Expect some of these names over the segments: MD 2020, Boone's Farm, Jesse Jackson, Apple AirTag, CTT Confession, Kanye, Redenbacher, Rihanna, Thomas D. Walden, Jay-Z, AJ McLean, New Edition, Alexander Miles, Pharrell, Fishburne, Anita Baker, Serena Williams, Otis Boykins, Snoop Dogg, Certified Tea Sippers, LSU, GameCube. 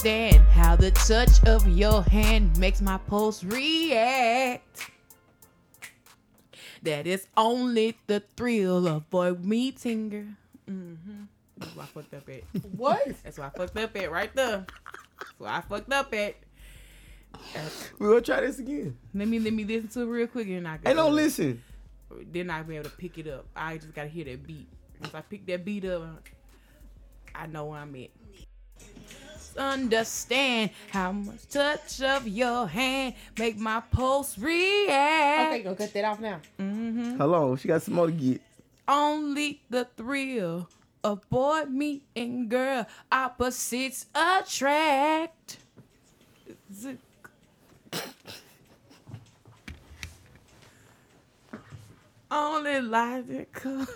understand how the touch of your hand makes my pulse react. That is only the thrill of boy meeting her. Mm-hmm. That's why I fucked up at. What? That's why I fucked up at right there. That's why I fucked up at. We gonna try this again. Let me listen to it real quick and I. Hey, don't listen. Then I'll be able to pick it up. I just gotta hear that beat. Once I pick that beat up, I know where I'm at. Understand how much touch of your hand make my pulse react. Okay, gonna cut that off now. Mm-hmm. How long? She got some more to get. Only the thrill of boy meeting girl, opposites attract. Only logical.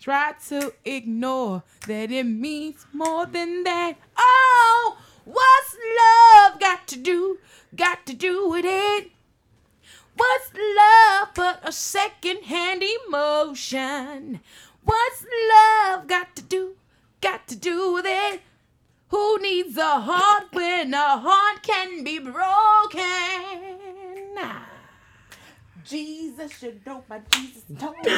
Try to ignore that it means more than that. Oh, what's love got to do with it? What's love but a second-hand emotion? What's love got to do with it? Who needs a heart when a heart can be broken? Jesus, you know my Jesus told me. Whoa.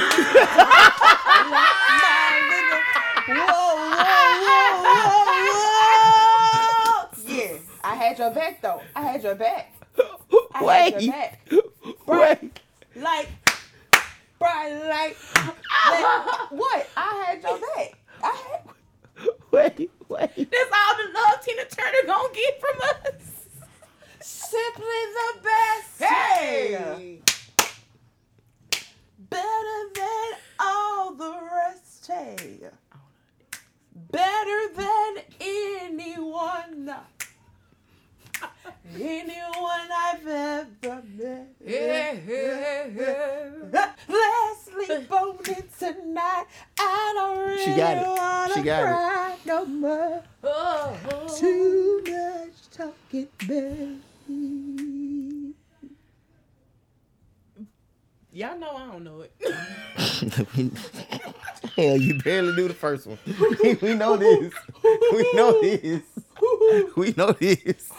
Yeah, I had your back. Wait. What? I had your back. Wait. That's all the love Tina Turner gonna get from us. Simply the best. Hey. Better than all the rest, hey. Better than anyone I've ever met. Yeah. Let's sleep on it tonight. I don't really want to cry no more. Oh. Too much talking, baby. Y'all know I don't know it. Hell, you barely knew the first one. We know this.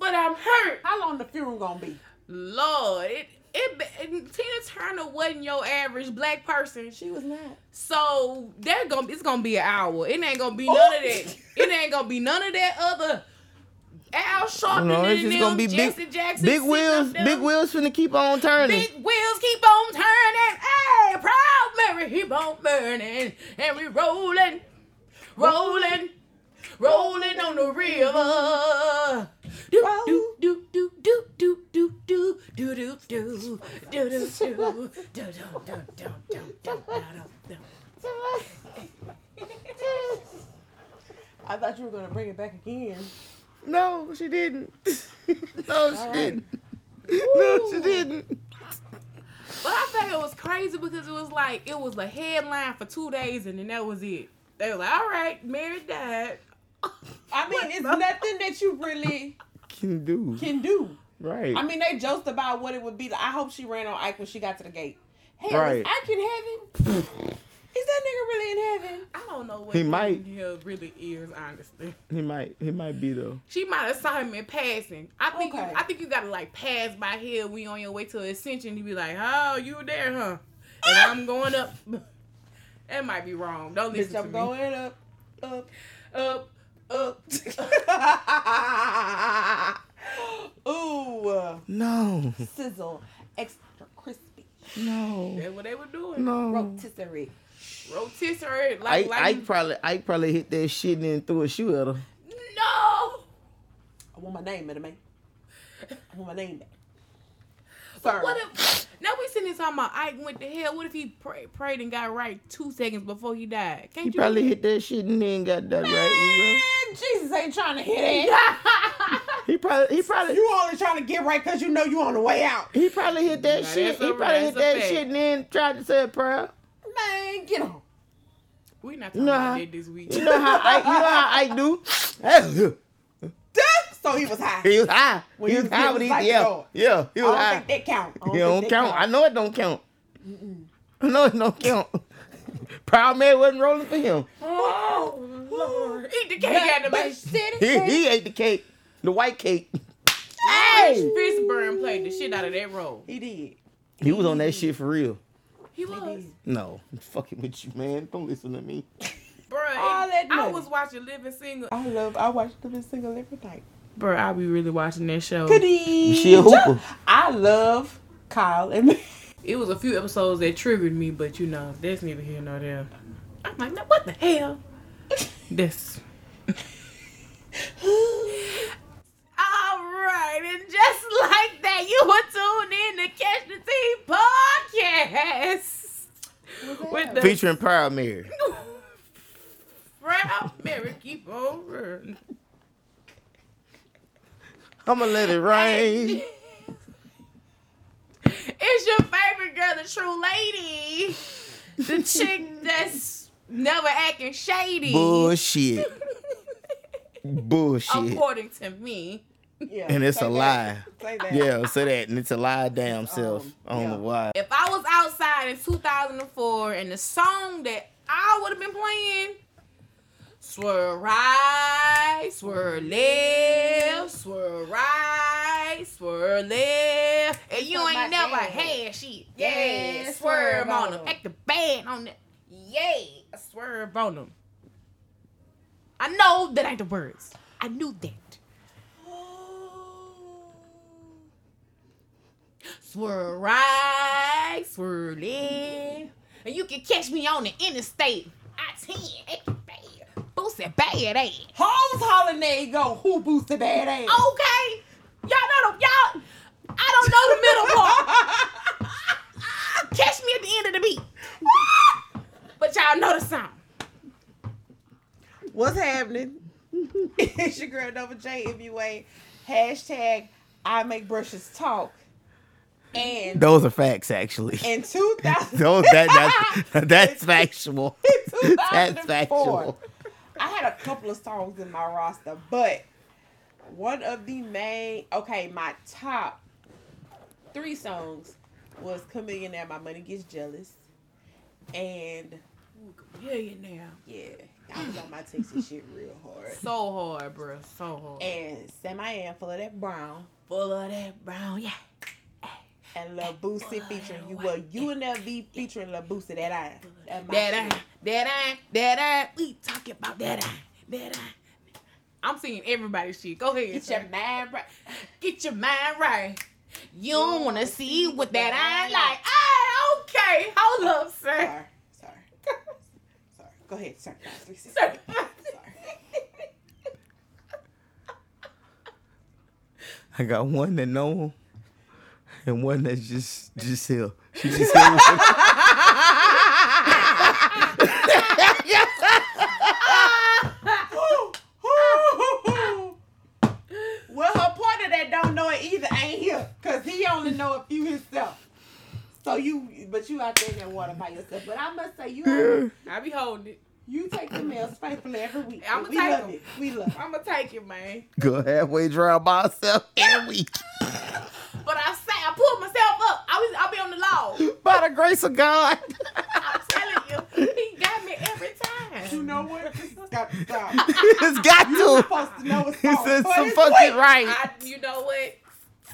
But I'm hurt. How long the funeral gonna be? Lord, Tina Turner wasn't your average black person. She was not. So it's gonna be an hour. It ain't gonna be none of that. It ain't gonna be none of that other. Al Sharpton and them, Jesse Jackson. Big wheels finna keep on turning. Big wheels keep on turning. Hey, Proud Mary, keep on burning. And we rolling on the river. Do, do, do, do, do, do, do, do, do, do, do, do, do, do, do. I thought you were gonna bring it back again. No, she didn't. No, she didn't. But I think it was crazy because it was a headline for 2 days and then that was it. They were like, all right, Mary died. I mean, it's nothing that you really can do. Right. I mean, they joked about what it would be like. I hope she ran on Ike when she got to the gate. Hey, right. Ike in heaven? Is that nigga really in heaven? I don't know what he might. Hell really is, honestly. He might be though. She might have saw him in passing. I think you gotta like pass by here when you on your way to Ascension. You be like, oh, you there, huh? And I'm going up. That might be wrong. Don't listen to me. I'm going up. Ooh. No. Sizzle. Extra crispy. No. That's what they were doing. No. Rotisserie. Like I probably hit that shit and then threw a shoe at her. No. I want my name, man. I want my name back. Sorry. What if now we sitting here talking about Ike went to hell? What if he prayed and got right 2 seconds before he died? Can't you probably hit that shit and then got that right? Man, Jesus ain't trying to hit that. He probably. You only trying to get right because you know you on the way out. He probably hit that shit. He probably hit that shit and then tried to say a prayer. Man, get on. We not talking about that this week. You know how Ike do? So he was high. He was high with his yeah. He was high. I don't think that count. It don't count. I know it don't count. Mm-mm. I know it don't count. Proud man wasn't rolling for him. Oh, Lord. Turner. Eat the cake out of the He ate the cake. The white cake. Hey! Fishburne played the shit out of that role. He did. He was on that shit for real. He was. No. I'm fucking with you, man. Don't listen to me. Bruh, I was watching Living Single. I watch Living Single every night. Bruh, I be really watching that show. Kadee. She a hooper. I love Kyle and me. It was a few episodes that triggered me, but you know, that's neither here nor there. I'm like, no, what the hell? This. Alright, and just like that, you were tuned in to Catch the Tea Podcast. Featuring Proud Mary. Proud Mary, keep on running. I'm going to let it rain. It's your favorite girl, the true lady. The chick that's never acting shady. Bullshit. Bullshit. According to me. Yeah, and it's a lie. Say that. Yeah, say that. And it's a lie damn self. I don't know why. If I was outside in 2004 and the song that I would have been playing, swerve right, swerve left, swerve right, swerve left. And you ain't never had shit. Yeah, swerve on them. Pack the bag on them. Yeah, swerve on them. I know that ain't the words. I knew that. Swerve right, swerve left. And you can catch me on the interstate. I-10. Boosted bad ass. Hoes hollering there you go. Who boosted bad ass? Okay. Y'all know I don't know the middle part. Catch me at the end of the beat. But y'all know the song. What's happening? It's your girl Nova J. MUA. # I make brushes talk. And those are facts, actually. In 2000. That's factual. That's factual. I had a couple of songs in my roster, but one of the my top 3 songs was Chameleonaire, My Money Gets Jealous, and Chameleonaire. Yeah, I was on my Texas shit real hard. So hard, bro. So hard. And Sam I Am, Full of That Brown. Full of That Brown, yeah. And Lil Boosie featuring you. Well, UNLV featuring Lil Boosie. That we talking about that. I'm seeing everybody's shit. Go ahead. Get your mind right. You don't want to see what that eye like. Ah, okay. Hold up, sir. Sorry. Go ahead, sir. 3 seconds. I got one that no. And one that's just hell. She just hell. Well, her partner that don't know it either ain't here, cause he only know a few himself. So you out there in that water by yourself. But I must say, I be holding it. You take the mails faithfully every week. I'ma take love it. We love it. I'ma take it, man. Go halfway drown by herself every week. But I pulled myself up. I'll be on the log. By the grace of God. I'm telling you, he got me every time. You know what? It's got to stop. It's got to. You're supposed to know it's some fucking right. You know what?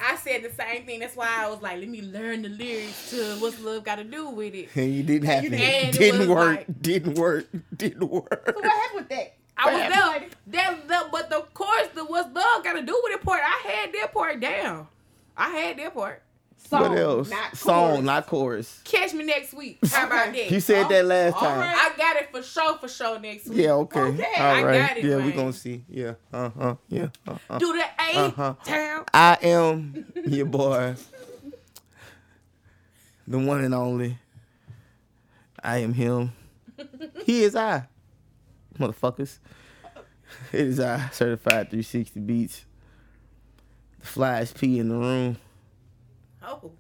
I said the same thing. That's why I was like, let me learn the lyrics to What's Love Got to Do with It. And you didn't have it. Didn't work. So what happened with that? I was there. But of course, the What's Love Got to Do with It part, I had that part down. I had that part. Song, what else? Not chorus. Catch me next week. How about that? You said that last time. Right. I got it for sure next week. Yeah, okay. All right. I got it, yeah, we're going to see. Yeah. Uh-huh. Yeah. Uh-huh. Do the A town. I am your boy. The one and only. I am him. He is I. Motherfuckers. It is I. Certified 360 Beats. Flyest P in the room. Oh.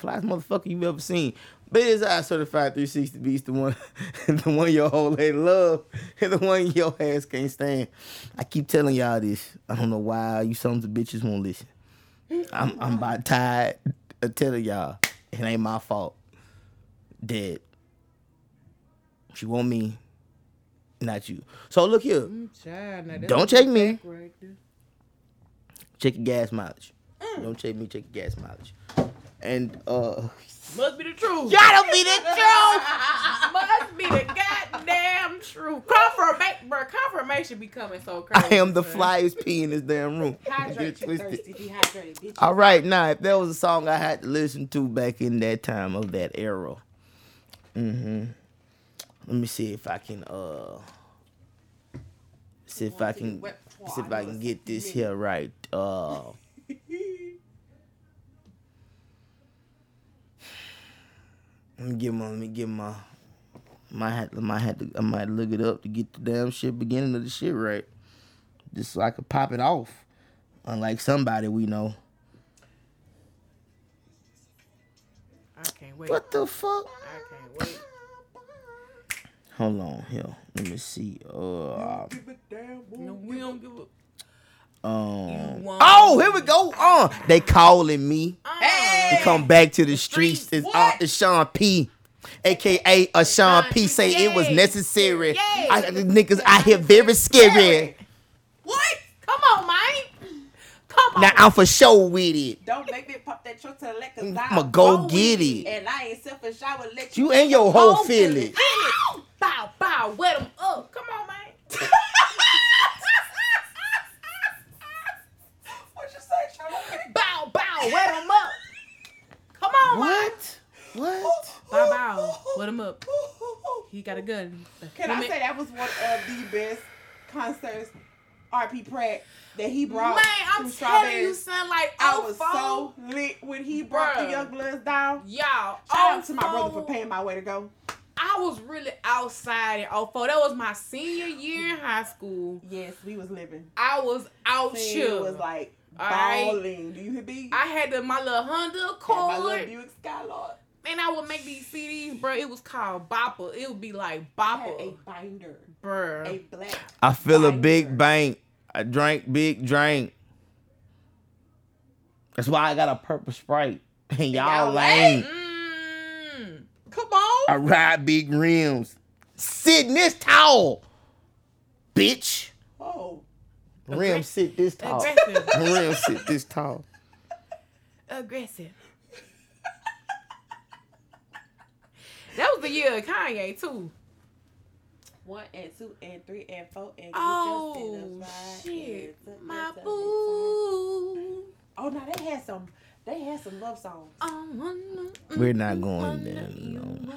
Flyest motherfucker you ever seen. But it is I, certified 360 Beats, the one your whole lady love, and the one your ass can't stand. I keep telling y'all this. I don't know why you sons of bitches won't listen. I'm about tired of telling y'all. It ain't my fault. Dead. She want me. not you. So look here. Don't check me. Right, check your gas mileage. Don't check me. Check your gas mileage. And must be the truth. Gotta be the truth. Must be the goddamn truth. Confirmation be coming so crazy. I am the flyest pee in this damn room. Hydrate, thirsty, dehydrated. All right, now if there was a song I had to listen to back in that time of that era, let me see if I can see if I can get this here right. I might look it up to get the damn shit beginning of the shit right, just so I could pop it off. Unlike somebody we know. I can't wait. What the fuck? I can't wait. Hold on, here. Let me see. No, we don't give up. Here we go. They calling me. Hey. To come back to the streets. It's off the Sean P. AKA a Sean P. Say it was necessary. Yay. I hear very scary. What? Come on, man. Come on. Now I'm for sure with it. Don't make me pop that truck to the left, cause I'ma go get it. And I ain't selfish. I will let you. You and your whole feelings. Bow, bow, wet them up. Come on, man. Bow, bow, wet him up. Come on, what? Man. What? Bow, bow, wet him up. He got a gun. I say that was one of the best concerts, R.P. Pratt, that he brought. Man, I'm telling you, son, like, I was so lit when he brought the Young Bloods down. Y'all, shout out to my brother for paying my way to go. I was really outside in 04. That was my senior year in high school. Yes, we was living. I was out chill. It was like... Balling. Right. Do you hear me? I had my little Honda Accord. And my little Buick Skylark. And I would make these CDs, bro. It was called Bopper. It would be like Bopper. A binder. Bro. A black. I feel binder. A big bank. I drank big drink. That's why I got a purple Sprite. And y'all lame. Come on. I ride big rims. Sitting this tall. Bitch. Oh. Rim sit this tall. Rim sit this tall. Aggressive. That was the year of Kanye too. 1 and 2 and 3 and 4 and shit, my boo. Oh no, they had some love songs. We're not going there. No.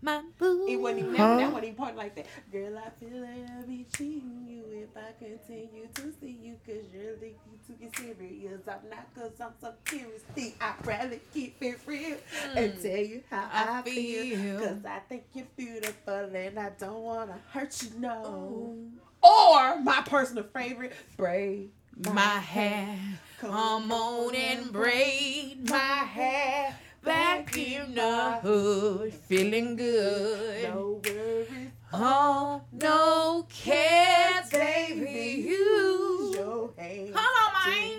My boo. It wasn't even that wasn't even part like that. Girl, I feel like I'll be cheating you if I continue to see you, cause you're like you to get serious. I'm not, cause I'm so curious. See, I'd rather keep it real and tell you how I feel. Cause I think you're beautiful and I don't wanna hurt you, no. Or my personal favorite, braid my hair. Come on and braid my hair. Back in the hood, feeling good. No worries. Oh, no cares, baby. Use your hands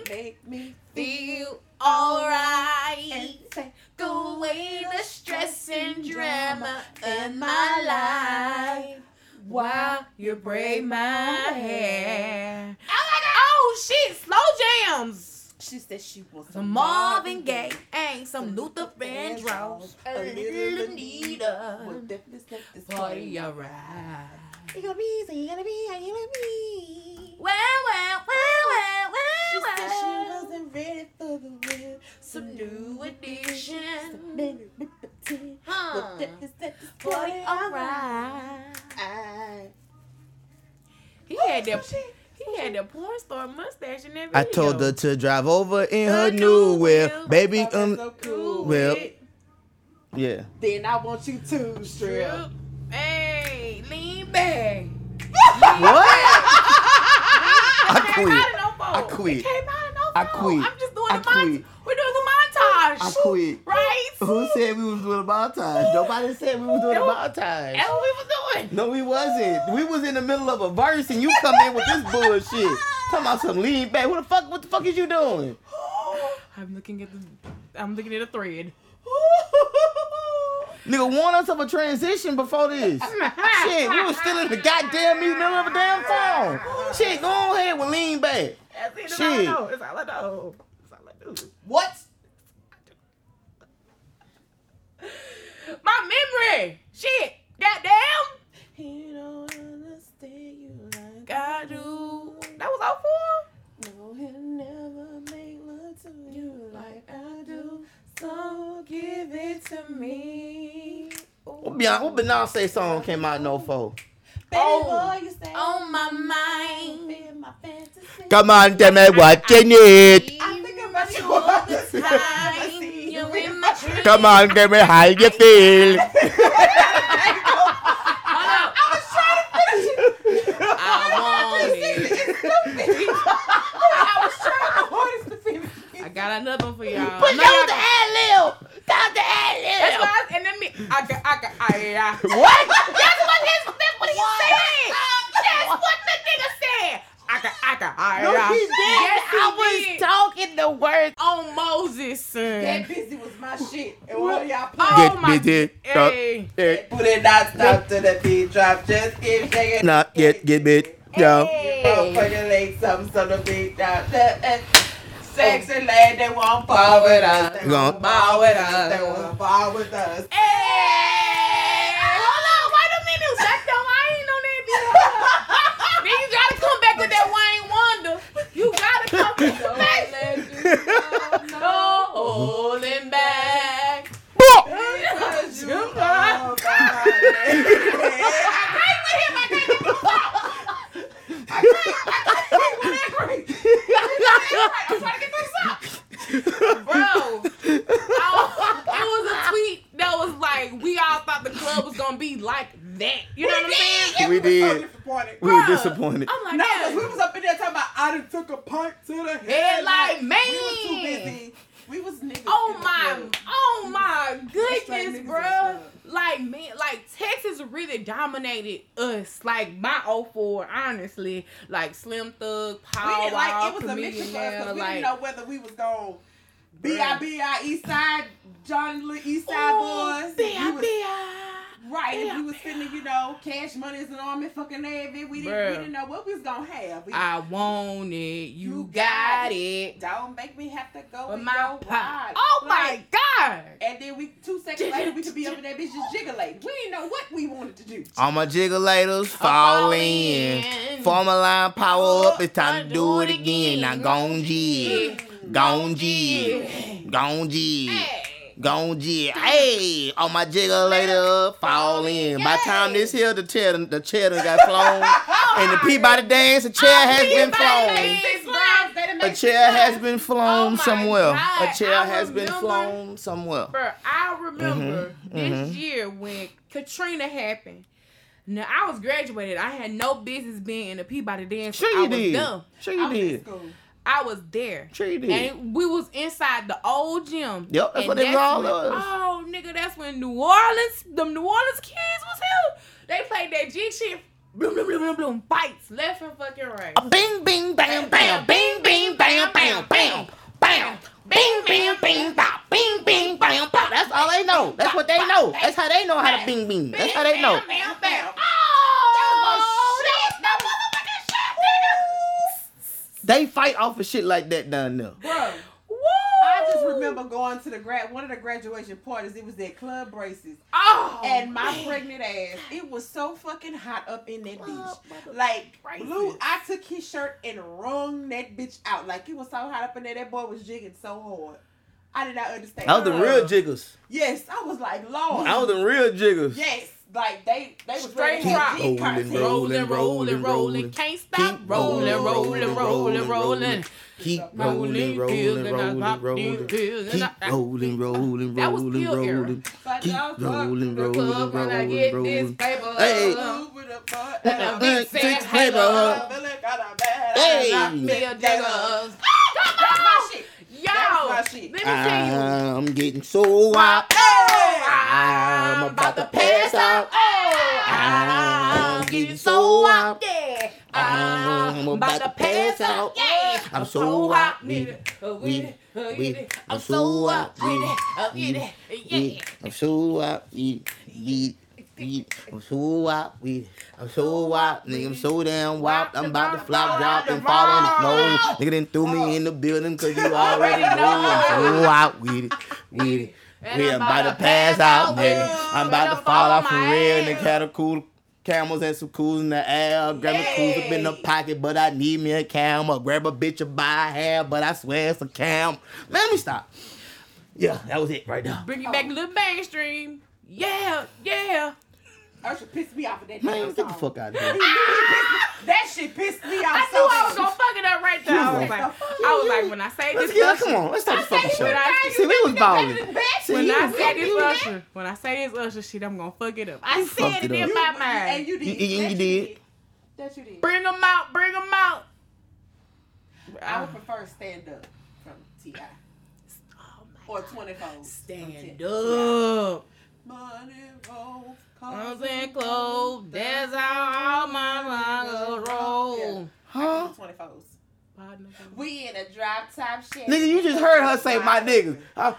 to make me feel alright. Go away the stress and drama in my life while you braid my hair. Oh, shit, slow jams. She said she wants some Marvin Gaye and some Luther Vandross, a little Anita. We'll definitely set this party alright. It's gonna be easy, it's gonna be. Well. She said she wasn't ready for the real, some new edition. We'll definitely set this party alright. He had the porn star mustache in that video. I told her to drive over in her new whip. Baby, so cool whip. Yeah. Then I want you to strip. Hey, lean back. What? I quit. I'm just doing the montage. We're doing the montage. I quit. Right? Who said we was doing a montage? Nobody said we was doing a montage. That's what we was doing. No, we wasn't. We was in the middle of a verse, and you come in with this bullshit. Talking about some lean back. What the fuck is you doing? I'm looking at the thread. Nigga warned us of a transition before this. Shit, we was still in the goddamn meeting over the damn phone. Shit, go ahead, we'll lean back. That's it. Shit. It's all I know. It's all I do. What? My memory. Shit. Goddamn. He don't understand you like I do. That was all for? No, he'll never make love to you like I do. So give it to me. What Beyonce song came out in 04? Oh, on my mind. My fantasy. Come on, tell me what you need. I think about you all the time. You're in my dream. Come on, tell me how you feel. I got another one for y'all. But that was the ad lib. That was the ad lib. That's why. And then me. I got. What? That's what he said. That's what the nigga said. I was talking the words on Moses, son. That busy was my shit. And what y'all playing? Oh my busy. Hey. Put it not stop to the beat drop. Just keep shaking. Not get bit. Yo. Put your legs up to the beat drop. Sexy lady won't fall with us. They won't fall with us. They won't fall with us. Hey! Hold on. Wait a minute. That's the I ain't on that bitch. Then you gotta come back with that Wayne Wonder. You gotta come back. Don't let you go. No holding back. Because you are I can't with him. I'm trying to get this up. Bro, it was a tweet that was like, we all thought the club was going to be like that. You know what I'm saying? We did. We were disappointed. I'm like, no, we was up in there talking about I done took a punt to the head. Like, man. We was too busy. We was niggas. Oh my goodness, bro. Like, man, like, Texas really dominated us. Like, my 04, honestly. Like, Slim Thug, Pow Wow, it was a mixture for us, because we didn't know whether we was going B.I.B.I. Eastside, Johnny Little Eastside Boys. B.I.B.I. Right, if you was spending, Cash Money as an army, fucking navy, we didn't know what we was gonna have. I want it, you got it. Don't make me have to go with my pop. Oh my God! And then 2 seconds later, we could be over that bitch just jiggling. We didn't know what we wanted to do. All my jigglators fall in. Formula power up, it's time to do it again. Now gon' jig, gon' jig, gon' jig. Gon' jig, hey! On my jiggalator, fall in. Yay. By the time this here, the chair got flown, and the Peabody dance, a chair has been flown. A chair has been flown somewhere. A chair has been flown somewhere. Bro, I remember this year when Katrina happened. Now, I was graduated. I had no business being in the Peabody dance. Sure you did. Sure you did. I was there. Sure you did. And we was inside the old gym. Yep, that's what they called us. Oh, nigga, that's when them New Orleans kids was here. They played that G shit. Bloom, bloom, bloom, bloom, bites left and fucking right. Bing, bing, bam, bam. Bing, bing, bam, bam, bam. Bam. Bing, bing, bing, bop. Bing, bing, bam, bop. That's all they know. That's what they know. That's how they know how to bing, bing. That's how they know. Bam, bam, bam. They fight off of shit like that down there. Bro. Woo! I just remember going to one of the graduation parties. It was at Club Braces. Oh! And my pregnant ass, it was so fucking hot up in that bitch. Like, Blue, I took his shirt and wrung that bitch out. Like, it was so hot up in there. That boy was jigging so hard. I did not understand. I was the real jiggers. Yes. I was like, Lord. I was the real jiggers. Yes. Like, they was straight rock. Rolling, rolling, rolling. Can't stop. Rolling, rolling, rolling, rolling. Keep rolling, rolling, rolling, rolling. Keep rolling, rolling, rolling, rolling. Keep rolling, rolling, rolling, rolling. Hey. Big six paper. Hey. That's my shit. Yo. I'm getting so wild. I'm about to pass out. I'm getting so out there. yeah. I'm about to pass out. Yeah. I'm so hot, nigga. I'm so hot, nigga. I'm so hot, nigga. I'm so wop, I'm so wop, nigga, I'm so damn wop. I'm about to flop, drop, and fall on the floor. Nigga done threw me in the building, cause you already know I'm so wop with it. We about to pass out, nigga. I'm about to fall off for real, nigga, had a cool camels and some cools in the air. Grab a cool up in the pocket, but I need me a camel. Grab a bitch and buy a hair, but I swear it's a cam. Man, let me stop. Yeah, that was it right now. Bring it back to the mainstream. Yeah, yeah. Usher pissed me off with that damn song. Man, get the fuck out of here. That shit pissed me off. I knew I was gonna fuck it up right there. I was like, when I say this, Usher. Come on, let's start the fucking show. See, we was balling. When I say this, Usher, shit, I'm gonna fuck it up. I said it in my mind. And you did. And you did. That you did. Bring them out, I would prefer Stand Up from T.I. Or 24. Stand Up. Money rolls, comes and clothes. That's how all my roll. Yeah. Huh? 24s. We in a drop top shit. Nigga, you just heard her say my niggas. That's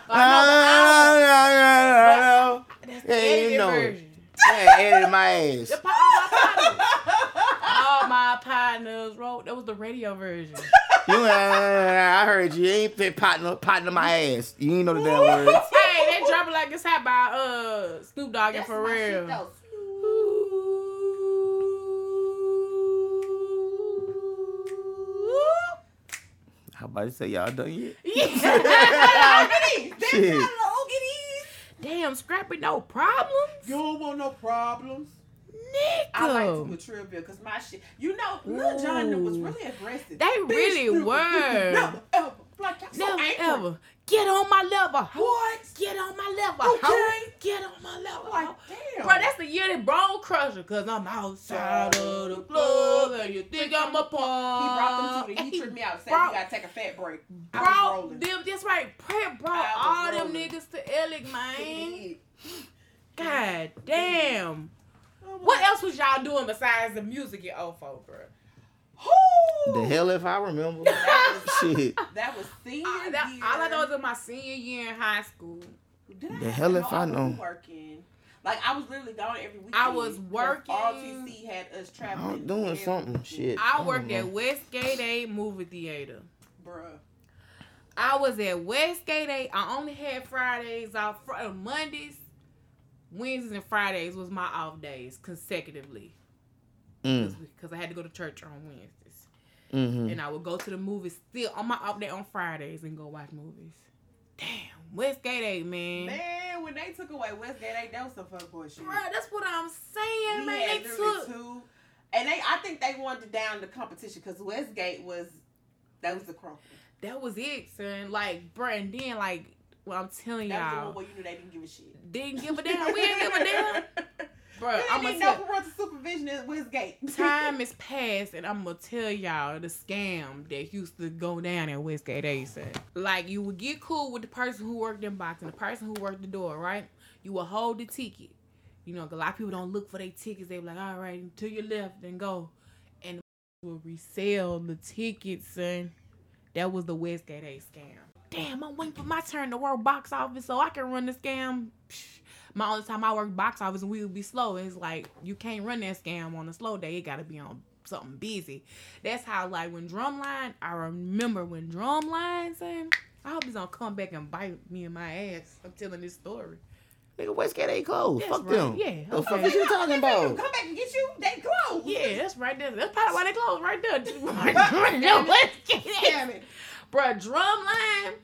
the edited version. Yeah, edited my ass. All my partners roll. That was the radio version. I heard you. You ain't fit potting my ass. You ain't know the damn words. Hey, they dropping like it's hot by Snoop Dogg and Pharrell. How about to say y'all done yet? Yeah. Shit. Damn, Scrappy, no problems. You don't want no problems. Nigga. I like to do a trivia because my shit. You know, Lil Jon was really aggressive. They really were. Never ever. Get on my level. What? Get on my level. Okay. Get on my level. Like, damn. Bro, that's the year that Bone Crusher, because I'm outside of the club and you think I'm a punk. He brought them to the, he tripped me out saying you got to take a fat break. Bro, that's right. Prep brought all rolling. Them niggas to Ellick, man. God damn. What else was y'all doing besides the music at OFO, bro? Who? The hell if I remember. Shit. That was senior year. All I know is in my senior year in high school. The hell if I know. Working. Like, I was literally gone every weekend. I was working. RTC had us traveling. I'm doing something. Shit. I worked at Westgate 8 Movie Theater. Bruh. I was at Westgate 8. I only had Fridays off. Mondays, Wednesdays, and Fridays was my off days consecutively. Because I had to go to church on Wednesdays. Mm-hmm. And I would go to the movies still on my off day on Fridays and go watch movies. Damn, Westgate 8, man. Man, when they took away Westgate 8, that was some fuckboy shit. Bro, that's what I'm saying, we man. Had they took. Two, and I think they wanted to down the competition because Westgate was, that was the crump. That was it, son. Like, bro, and then, like, well, I'm telling y'all. That was the one where you knew they didn't give a shit. Didn't give a damn. We didn't give a damn. Bro, I'm gonna know who runs the supervision at Westgate. Time has passed, and I'm gonna tell y'all the scam that used to go down at Westgate ASAP. Like, you would get cool with the person who worked in boxing, the person who worked the door, right? You would hold the ticket. You know, a lot of people don't look for their tickets. They be like, all right, to your left, then go. And the will resell the tickets, son. That was the Westgate A scam. Damn, I'm waiting for my turn to work box office so I can run the scam. My only time I worked box office, we would be slow. It's like, you can't run that scam on a slow day. It got to be on something busy. That's how, like, when Drumline, I remember when Drumline saying, I hope he's going to come back and bite me in my ass. I'm telling this story. Nigga, Westgate ain't closed. Fuck right. Them. Yeah. Okay. What the fuck is you talking about? Come back and get you. They closed. Yeah, that's right there. That's probably why they closed right there. No, Westgate. Damn it. Bruh, Drumline.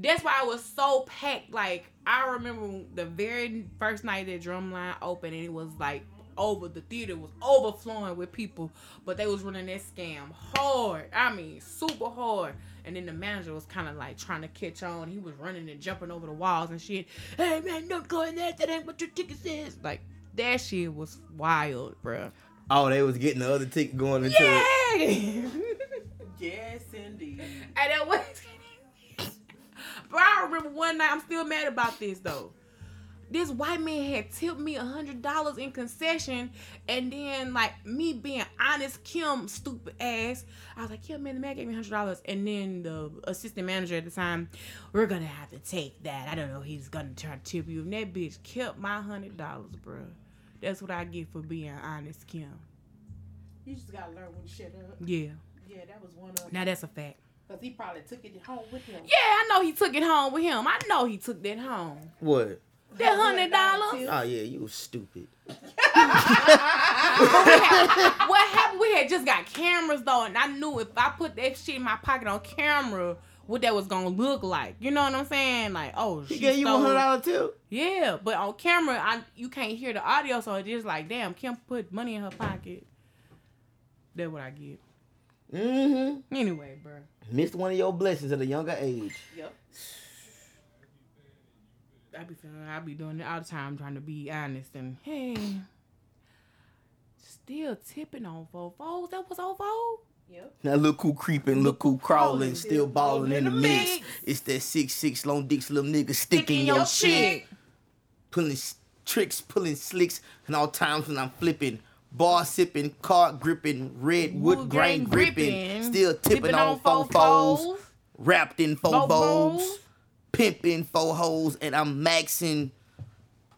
That's why I was so packed. Like, I remember the very first night that Drumline opened, and it was like the theater was overflowing with people, but they was running that scam hard. I mean, super hard. And then the manager was kind of like trying to catch on. He was running and jumping over the walls and shit. Hey man, don't go in there. That ain't what your ticket says. Like, that shit was wild, bruh. Oh, they was getting the other ticket going into it. Yes, indeed. And that was. Bro, I remember one night, I'm still mad about this, though. this white man had tipped me $100 in concession, and then, like, me being honest, Kim, stupid ass, I was like, yeah, man, the man gave me $100, and then the assistant manager at the time, we're gonna have to take that. I don't know, he's gonna try to tip you, and that bitch kept my $100, bruh. That's what I get for being honest, Kim. You just gotta learn when to shut up. Yeah. Yeah, that was one of. Now that's a fact. Because he probably took it home with him. Yeah, I know he took it home with him. I know he took that home. What? That $100? Oh, yeah, you was stupid. What happened? We had just got cameras, though, and I knew if I put that shit in my pocket on camera, what that was going to look like. You know what I'm saying? Like, oh, she gave you $100 too? Yeah, but on camera, you can't hear the audio, so it's just like, damn, Kim put money in her pocket. That's what I get. Mm-hmm. Anyway, bro. Missed one of your blessings at a younger age. Yep. I be doing it all the time, trying to be honest, and hey, still tipping on fofos. That was fofo. Yep. Now look who creeping, look who crawling, still balling in the mix. It's that 6'6" long dicks little nigga sticking your shit, pulling tricks, pulling slicks, and all times when I'm flipping. Bar sipping, card gripping, red wood grain gripping, still tipping on fofos, wrapped in fofos, pimping fofos, and I'm maxing,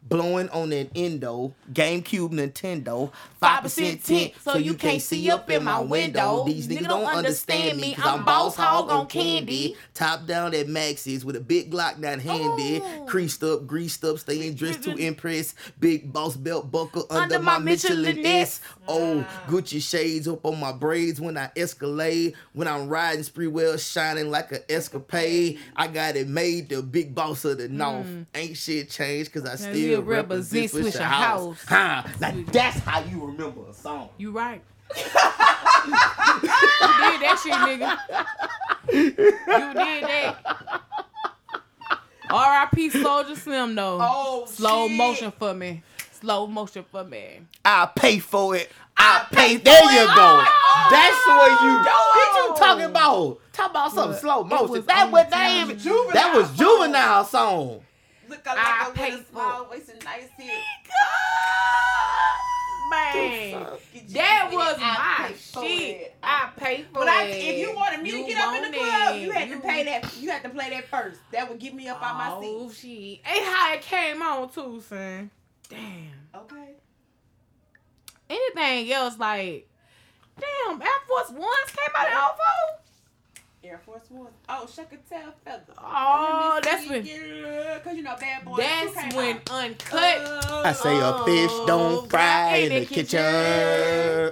blowing on an endo, GameCube, Nintendo, 5% tint, so you can't see up in my window. These niggas don't understand me, cause I'm boss hog on candy, top down at Maxis with a big Glock not handy, creased up, greased up, staying dressed to impress, big boss belt buckle under my Michelin S, oh, Gucci shades up on my braids when I escalate, when I'm riding Spreewell shining like an escapade, I got it made, the big boss of the north, ain't shit changed cause I still represents with your house. Huh? Now that's how you remember a song. You right. You did that shit, nigga. You did that. R.I.P. Soldier Slim, though. Oh, slow shit. Motion for me. Slow motion for me. I pay for it. I pay. There you go. Oh, that's what you. What you talking about? Talk about something slow motion. That was Juvenile song. I pay for it. Nice man, that was my shit. I paid for it. If you wanted me to get up in the club, you had to pay that. You had to play that first. That would get me up on my seat. Oh shit! Ain't how it came on too, son. Damn. Okay. Anything else like? Damn, Air Force Ones came out in 2004. Air Force One. Oh, shuck a tail feather. Oh, that's when. Because you know, Bad Boys. That's when uncut. I say a fish don't fry in the kitchen.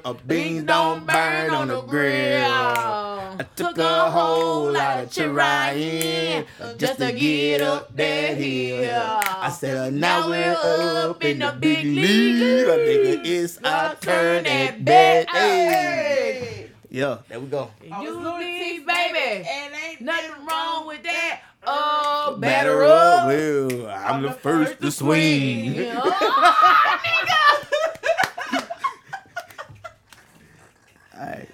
A bean don't burn on the grill. I took a whole lot of Chirain just to get up that hill. I said, now we're up in the big league. A nigga, it's our turn at bat. Hey. Yeah, there we go. Unity, baby. And ain't nothing wrong with that. Oh, batter up. Well, I'm the first to swing. Oh, nigga. All right.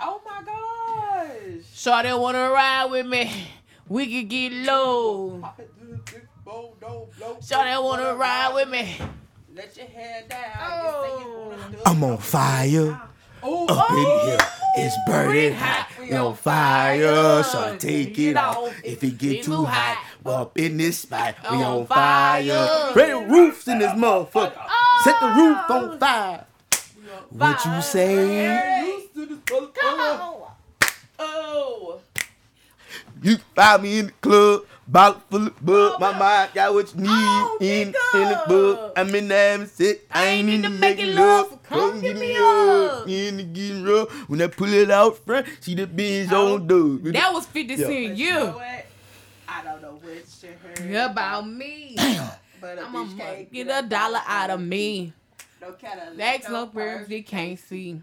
Oh, my gosh. Shawty want to ride with me. We could get low. Shawty want to ride with me. Let your hair down. Oh. I'm on fire. Up in here, it's burning hot. We're on fire, so take it off. If it get too hot, well, up in this spot, we on fire. Red roofs in this motherfucker. Set the roof on fire. What you say? Oh, you find me in the club, bottle full of bug. My mind got what you need in the book. I'm in the sit. I ain't in the making love. Come give me up. In the getting rough. When I pull it out front, see the bitch on dude. That was 50 Cent. You know what? I don't know what you heard about me. But I'm going to get $1 out of me. No kind of next look where you can't see.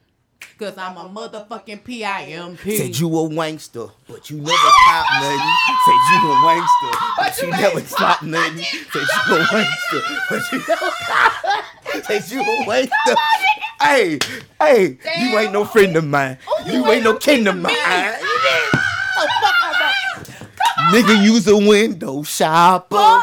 Cause I'm a motherfucking P.I.M.P. Said you a wankster, but you never cop nothing. Said you a wankster, but you never cop nothing. Said you a wankster, but you never cop nothing. Said you a wankster. Hey, you ain't no friend of mine. You ain't no kin of mine. Nigga, use a window shopper.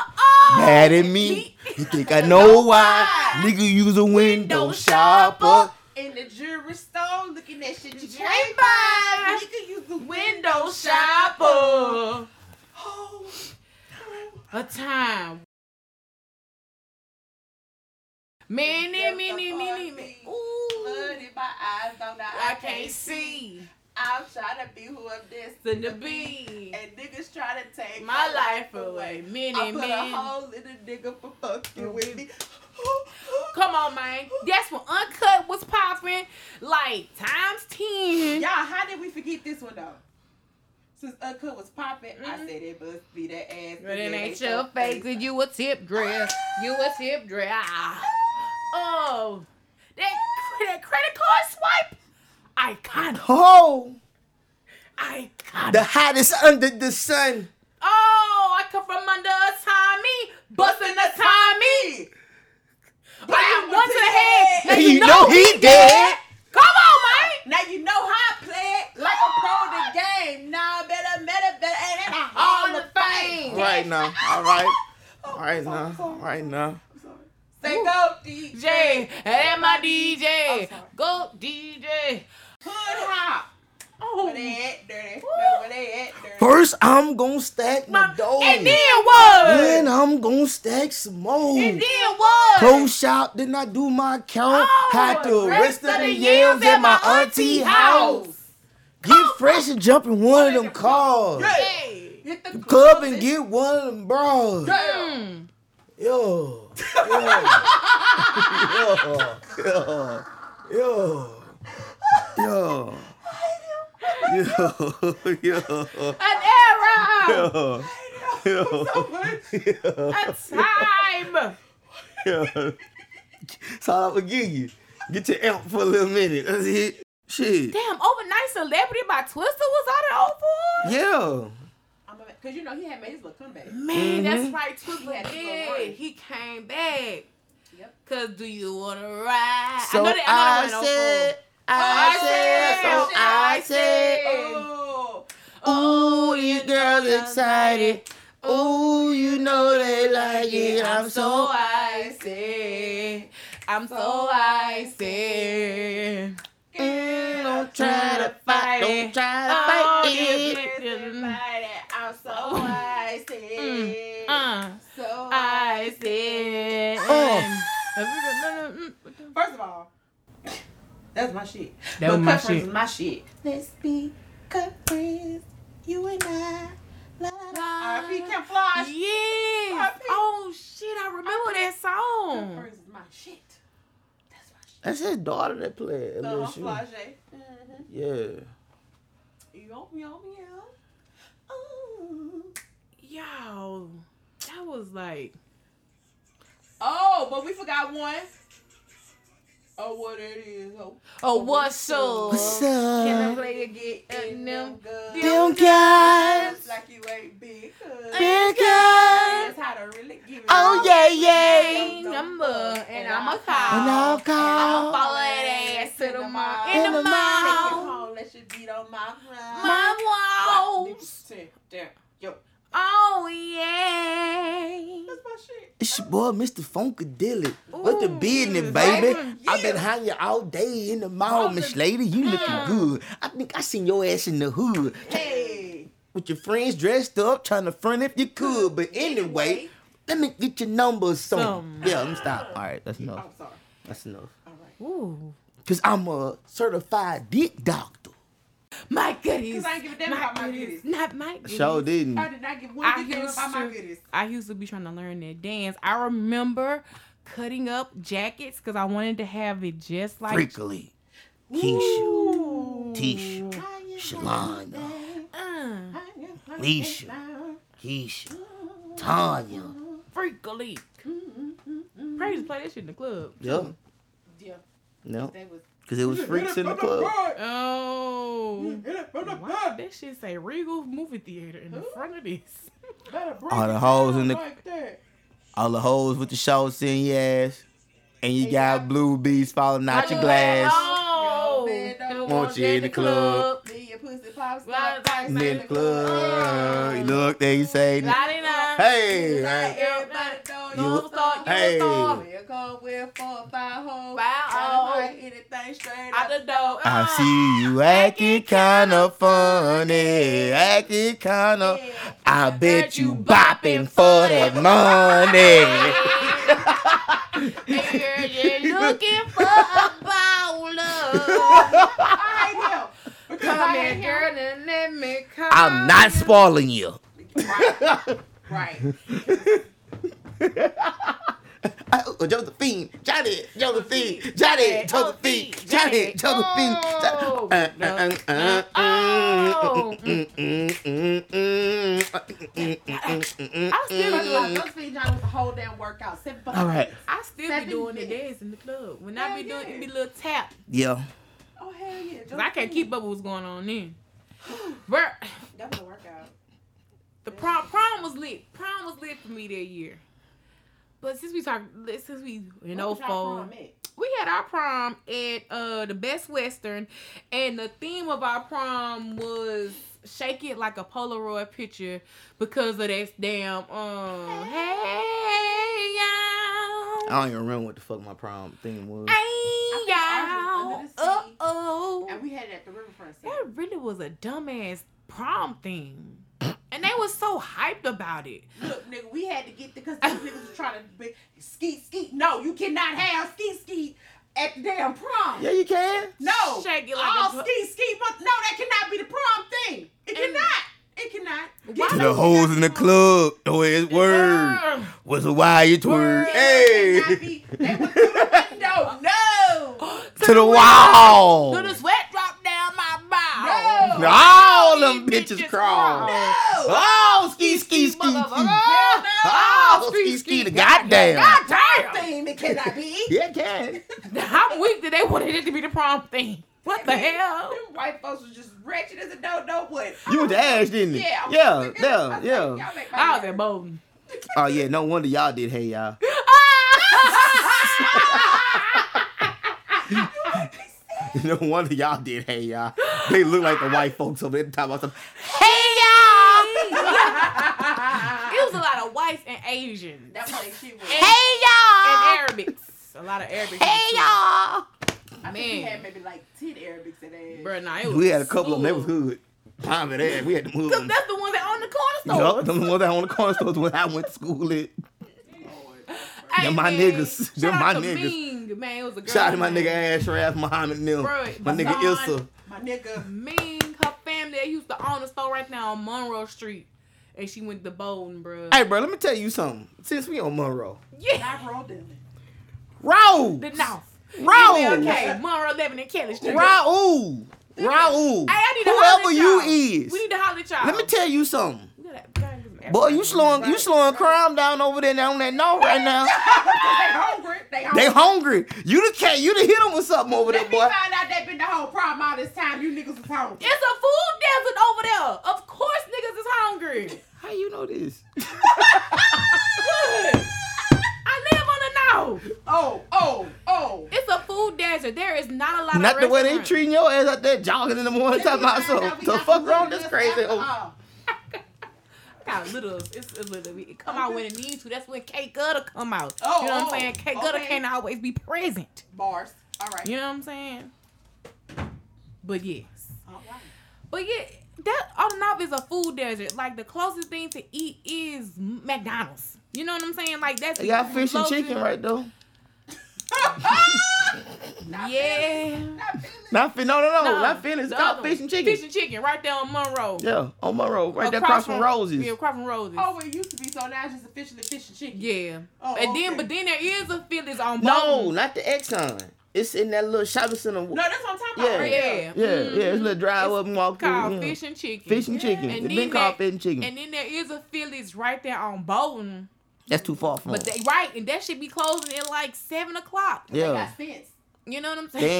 mad at me. You think I know why? Nigga, you was a window shopper. In the jewelry store, looking at shit you can't buy. Nigga, you the window shopper. Oh, a time. Many. Ooh, my eyes don't know. I can't see. I'm trying to be who I'm destined to be. And niggas try to take my life away. I put a hole in a nigga for fucking with me. Come on, man. That's when Uncut was popping like times 10. Y'all, how did we forget this one, though? Since Uncut was popping, I said it must be that ass. But it ain't your face and you a tip girl. Oh. That credit card swipe. Iconic. Oh. Iconic. The hottest under the sun. Oh, I come from under a Tommy. Busting a Tommy. But you want to the head. Now you know he dead. Come on, man. Now you know how I play it. Like a pro in the game. Now better. And that's all the fame. All right now. Say ooh. Go DJ, and my DJ, go DJ. Hood hop. Oh. Where they at, dirty? First, I'm gonna stack my dough. And then what? Then I'm gonna stack some more. And then what? Close shop, did not do my count. Had the rest of the years at my auntie house. Get fresh and jump in one of them cars. Hit the club and get one of them bras. An era. A time. That's all I would give you. Get your amp for a little minute. That's it. Shit. Damn, Overnight Celebrity by Twista was out of 04? Yeah. Because, you know, he had made his little comeback. Man, that's right. Twista did. He came back. Yep. Because do you want to ride? So I said. Oh, you girls excited. Oh, you know they like it. I'm so icy. Don't try to fight it. I'm so icy. So icy. First of all, that's my shit. That was my shit. Let's be good friends. You and I. R.P. Kim Fly. Yeah. Oh, shit. I remember that song. Good friends is my shit. That's his daughter that played at LSU. Yeah. Yo, that was like... Oh, but we forgot one. Oh, what it is. Oh, what's up? What's up? Can I play again? And them guys. Like you ain't big. Big guys. That's how to really give it. Oh, yeah. Number. And I'ma call. And I'll call. I'ma follow that ass to the mall. In the mall. That should be on my walls. Yo. Oh, yeah. That's my shit. It's your boy, Mr. Funkadelic. What the business, baby? I've been hanging all day in the mall, Miss Lady. You looking good. I think I seen your ass in the hood. Hey. With your friends dressed up, trying to front if you could. But anyway, let me get your numbers. Yeah, let me stop. All right, that's enough. I'm sorry. That's enough. All right. Ooh. Because I'm a certified dick doctor. My goodies. Because I didn't give a damn about my goodies. Not my goodies. Sure didn't. I did not give one damn about my goodies. I used to be trying to learn that dance. I remember cutting up jackets because I wanted to have it just like... Freakily. Keisha. Tisha. Shalana. Leisha. Keisha. Tanya. Freakily. Praise play that shit in the club. Yeah. No. Cause it was freaks in the club. Oh, wow, that shit say Regal Movie Theater in the front of this. All the hoes in the, like all the hoes with the shorts in your ass, and you got blue bees falling out your glass. Oh, want you in the club? In the club, you look there, you say, hey, You a star. You go with 4 or 5 hoes. Anything straight out the door. I see you acting kind of funny. Acting kind of. Yeah. I bet you bopping for that money. Girl, you're looking for a bowler. I ain't here. Come in here and let me come. I'm not spoiling you. Right. Josephine, Johnny, Josephine, Johnny, Josephine, Johnny, Josephine. I still do like Josephine Johnny with the whole damn workout. All right. I still be doing the dance in the club. When I be doing it, be a little tap. Yeah. Oh hell yeah. Cause I can't keep up with what's going on then. That was a workout. The prom was lit. Prom was lit for me that year. But since we in 04, we had our prom at the Best Western, and the theme of our prom was shake it like a Polaroid picture because of that damn hey y'all. I don't even remember what the fuck my prom theme was. Hey y'all, and we had it at the Riverfront Center. That really was a dumbass prom theme. And they was so hyped about it. Look, nigga, we had to get there because these niggas were trying to be skeet. No, you cannot have skeet at the damn prom. Yeah, you can. No. Shake it like skeet. No, that cannot be the prom thing. It cannot. The hoes in the club. The way it's word. What's a why you twerk? Hey. They went through the window. No. To the wall. To the sweat drop down my mouth. No. All them bitches crawl. No. Oh, ski. Oh, ski. The goddamn thing. It cannot be. Yeah, it can. How weak did they wanted it to be the prom thing? What the hell? Them white folks was just wretched as a dodo. What? You was the ass, didn't you? Yeah. I was at Bowden. Oh, yeah. No wonder y'all did hey, y'all. No wonder y'all did hey, y'all. They look like the white folks over there at the time. I was like, hey, it was a lot of whites and Asians. That's what she was. Hey y'all! And Arabics. A lot of Arabics. Hey y'all! I mean, we had maybe like 10 Arabics in there. Bruh, nah, we had a couple of them. That was good. Time in there. We had to move. Cause that's the ones that own the corner stores. Yup, them ones that own the corner stores when I went to school at. Them my niggas. Them my niggas. Man, it was a girl. Shout out to my nigga Ashraf Muhammad and them. My nigga Ilsa. My nigga Ming, her family, they used to own the store right now on Monroe Street. And she went to Bowden, bro. Hey, bro, let me tell you something. Since we on Monroe. Yeah. Raul. The North. Raul. Okay, Monroe, Levin, and Kelly Street. Raul. Hey, I need to whoever you y'all. Is. We need to holler at y'all. Let me tell you something. Boy, you slowing crime down over there on that North right now. They hungry. You done hit them with something over there, boy. Let me find out they been the whole problem all this time. You niggas is hungry. It's a food desert over there. Of course niggas is hungry. How you know this? I live on the North. Oh. It's a food desert. There is not a lot of restaurants. Not the way they treating your ass out there jogging in the morning. Talking about something. The fuck wrong? That's crazy. It's little. It come out when it needs to. That's when Kate Gutter come out. Oh, you know what I'm saying? Kate Gutter can't always be present. Bars. All right. You know what I'm saying? But yes. All right. But yeah, that on and off is a food desert. Like the closest thing to eat is McDonald's. You know what I'm saying? Like that's. They got fish and chicken right though. Not Philly. Stop fish and chicken. Fish and chicken right there on Monroe. Yeah, on Monroe. Right there across from Roses. Yeah, across from Roses. Oh, it used to be, so now it's just officially fish and chicken. Yeah. Oh, and okay. But then there is a Philly's on Monroe. No, not the Exxon. It's in that little shopping center. No, that's what I'm talking about right there. Yeah. It's a little drive up and walk through. It's called Fish and Chicken. It's been called Fish and Chicken. And then there is a Philly's right there on Bowden. That's too far from it. Right, and that should be closing at like 7 o'clock. Yeah. They got sense. You know what I'm saying? They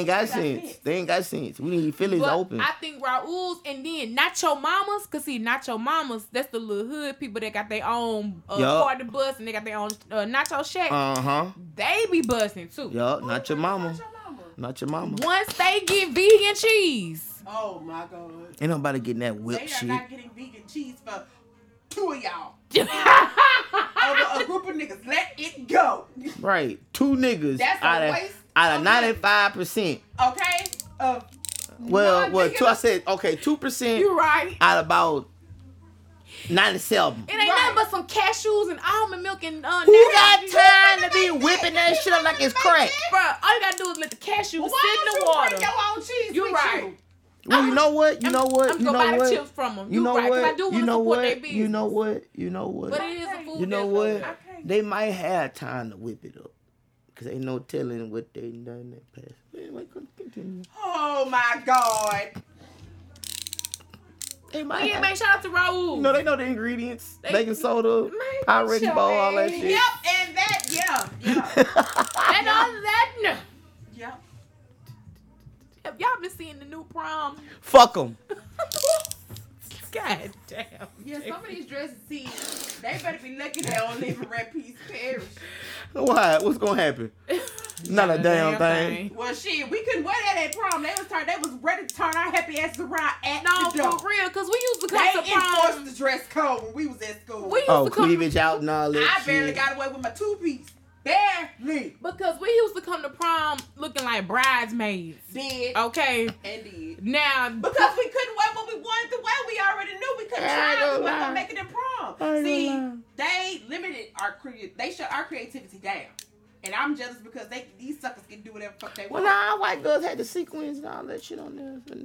ain't got sense. We need Phillies open. I think Raul's and then Nacho Mamas, because see, Nacho Mamas, that's the little hood people that got their own party bus and they got their own Nacho Shack. Uh-huh. They be busting too. Yup, Nacho Mama. Nacho Mama. Once they get vegan cheese. Oh, my God. Ain't nobody getting that whipped shit. They are not getting vegan cheese for two of y'all. over a group of niggas. Let it go. Right. Two niggas. That's a waste. Out of 95%. Okay. Well, two. I said, okay, 2%. You're right. Out of about 97. It ain't nothing but some cashews and almond milk and... Who got time to be whipping that shit up like it's crack? Bro, all you gotta do is let the cashews sit in the water. Why don't you bring your own cheese? You're right. Well, you know what? I'm gonna buy the chips from them. You know right, what? I do you know what? Their business. You know what? You know what? But it is a food. You know business. What? Okay. They might have time to whip it up, cause ain't no telling what they done that past. Anyway, continue. Oh my God. Man, shout out to Raul. You know, they know the ingredients. Baking soda, Pyrex ball, all that shit. Yep, and that, and all that, no. Yep. Have y'all been seeing the new prom? Fuck them. God damn. Yeah, some of these dresses, they better be lucky they don't live in Red Peace Parish. Why? What's going to happen? Not a damn thing. Well, shit, we couldn't wear that at prom. They was ready to turn our happy asses around at the door. No, for real, because we used to come to prom. They enforced the dress code when we was at school. We used to come cleavage out and all that shit. I barely got away with my two-piece. Barely. Because we used to come to prom looking like bridesmaids. Did. Okay. And did. Now. Because we couldn't wear what we wanted to wear. We already knew we couldn't try. We wasn't making it prom. They limited our creativity. They shut our creativity down. And I'm jealous because these suckers can do whatever the fuck they want. Well, white girls had the sequins and all that shit on there.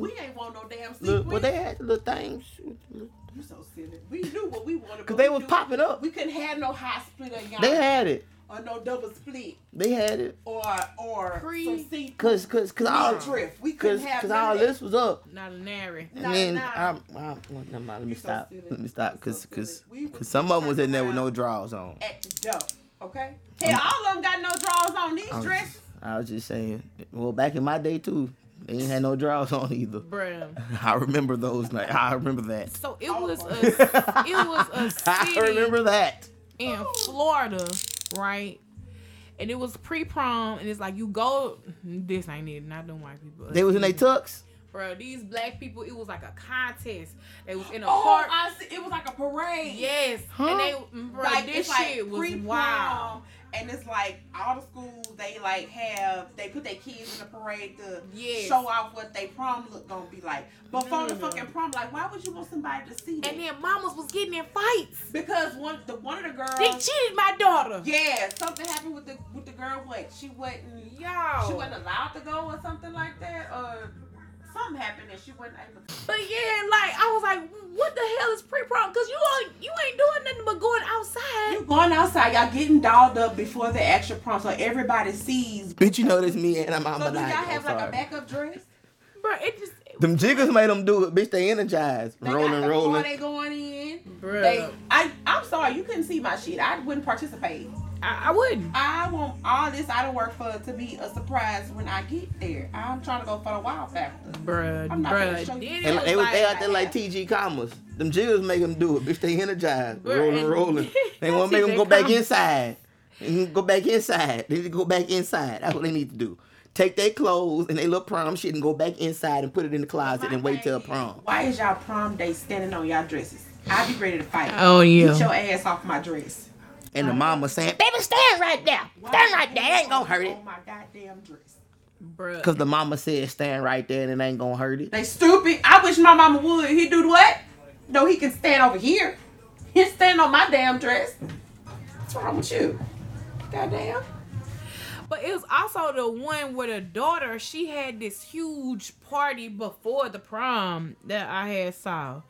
We ain't want no damn sequins. Well, they had the little things. You so silly. We knew what we wanted. Because they was popping up. We couldn't have no high split or y'all. They had it. Or no double split. They had it. Or some seat. Cause all drift. We couldn't have. Cause all this was up. Not an airy. And then let me stop. Let me stop. Cause some of them was in there with no drawers on. At the door, okay. Hey, all of them got no drawers on these dresses. I was just saying. Well, back in my day too, they ain't had no drawers on either. Bruh. I remember those. Like I remember that. So it was a city. I remember that. In Florida. Right, and it was pre-prom, and it's like you go. This ain't it. Not them white people. They was in their tux, bro. These black people. It was like a contest. They was in a park. It was like a parade. Yes, and they this shit was wild. And it's like all the schools they put their kids in the parade to show off what their prom look gonna be like. But for the fucking prom, like why would you want somebody to see that? And then mamas was getting in fights because one of the girls they cheated my daughter. Yeah, something happened with the girl. What she wasn't allowed to go or something like that or. Something happened and she wasn't able to. But yeah, like, I was like, what the hell is pre-prom? Because you ain't doing nothing but going outside. You going outside. Y'all getting dolled up before the actual prom so everybody sees. Bitch, you know this me and I'm out. So do y'all have like a backup dress? Bro, it just... Them jiggers made them do it. Bitch, they energized. Rolling. They going in. Bro. I'm sorry. You couldn't see my shit. I wouldn't participate. I wouldn't. I want all this I don't work for to be a surprise when I get there. I'm trying to go for the wild factor. Bruh. I'm not going to show you. And they out there like TG Commerce. Them jiggers make them do it. Bitch, they energized. Rolling. They want to make them go back inside. They need to go back inside. That's what they need to do. Take their clothes and they little prom shit and go back inside and put it in the closet and wait till prom. Why is y'all prom day standing on y'all dresses? I be ready to fight. Oh, yeah. Get your ass off my dress. And the mama saying, baby, stand right there. Stand right there. It ain't gonna hurt it. Oh, my goddamn dress. Bruh. Because the mama said, stand right there and it ain't gonna hurt it. They stupid. I wish my mama would. He do what? No, he can stand over here. He's standing on my damn dress. What's wrong with you? Goddamn. But it was also the one where the daughter, she had this huge party before the prom that I had saw.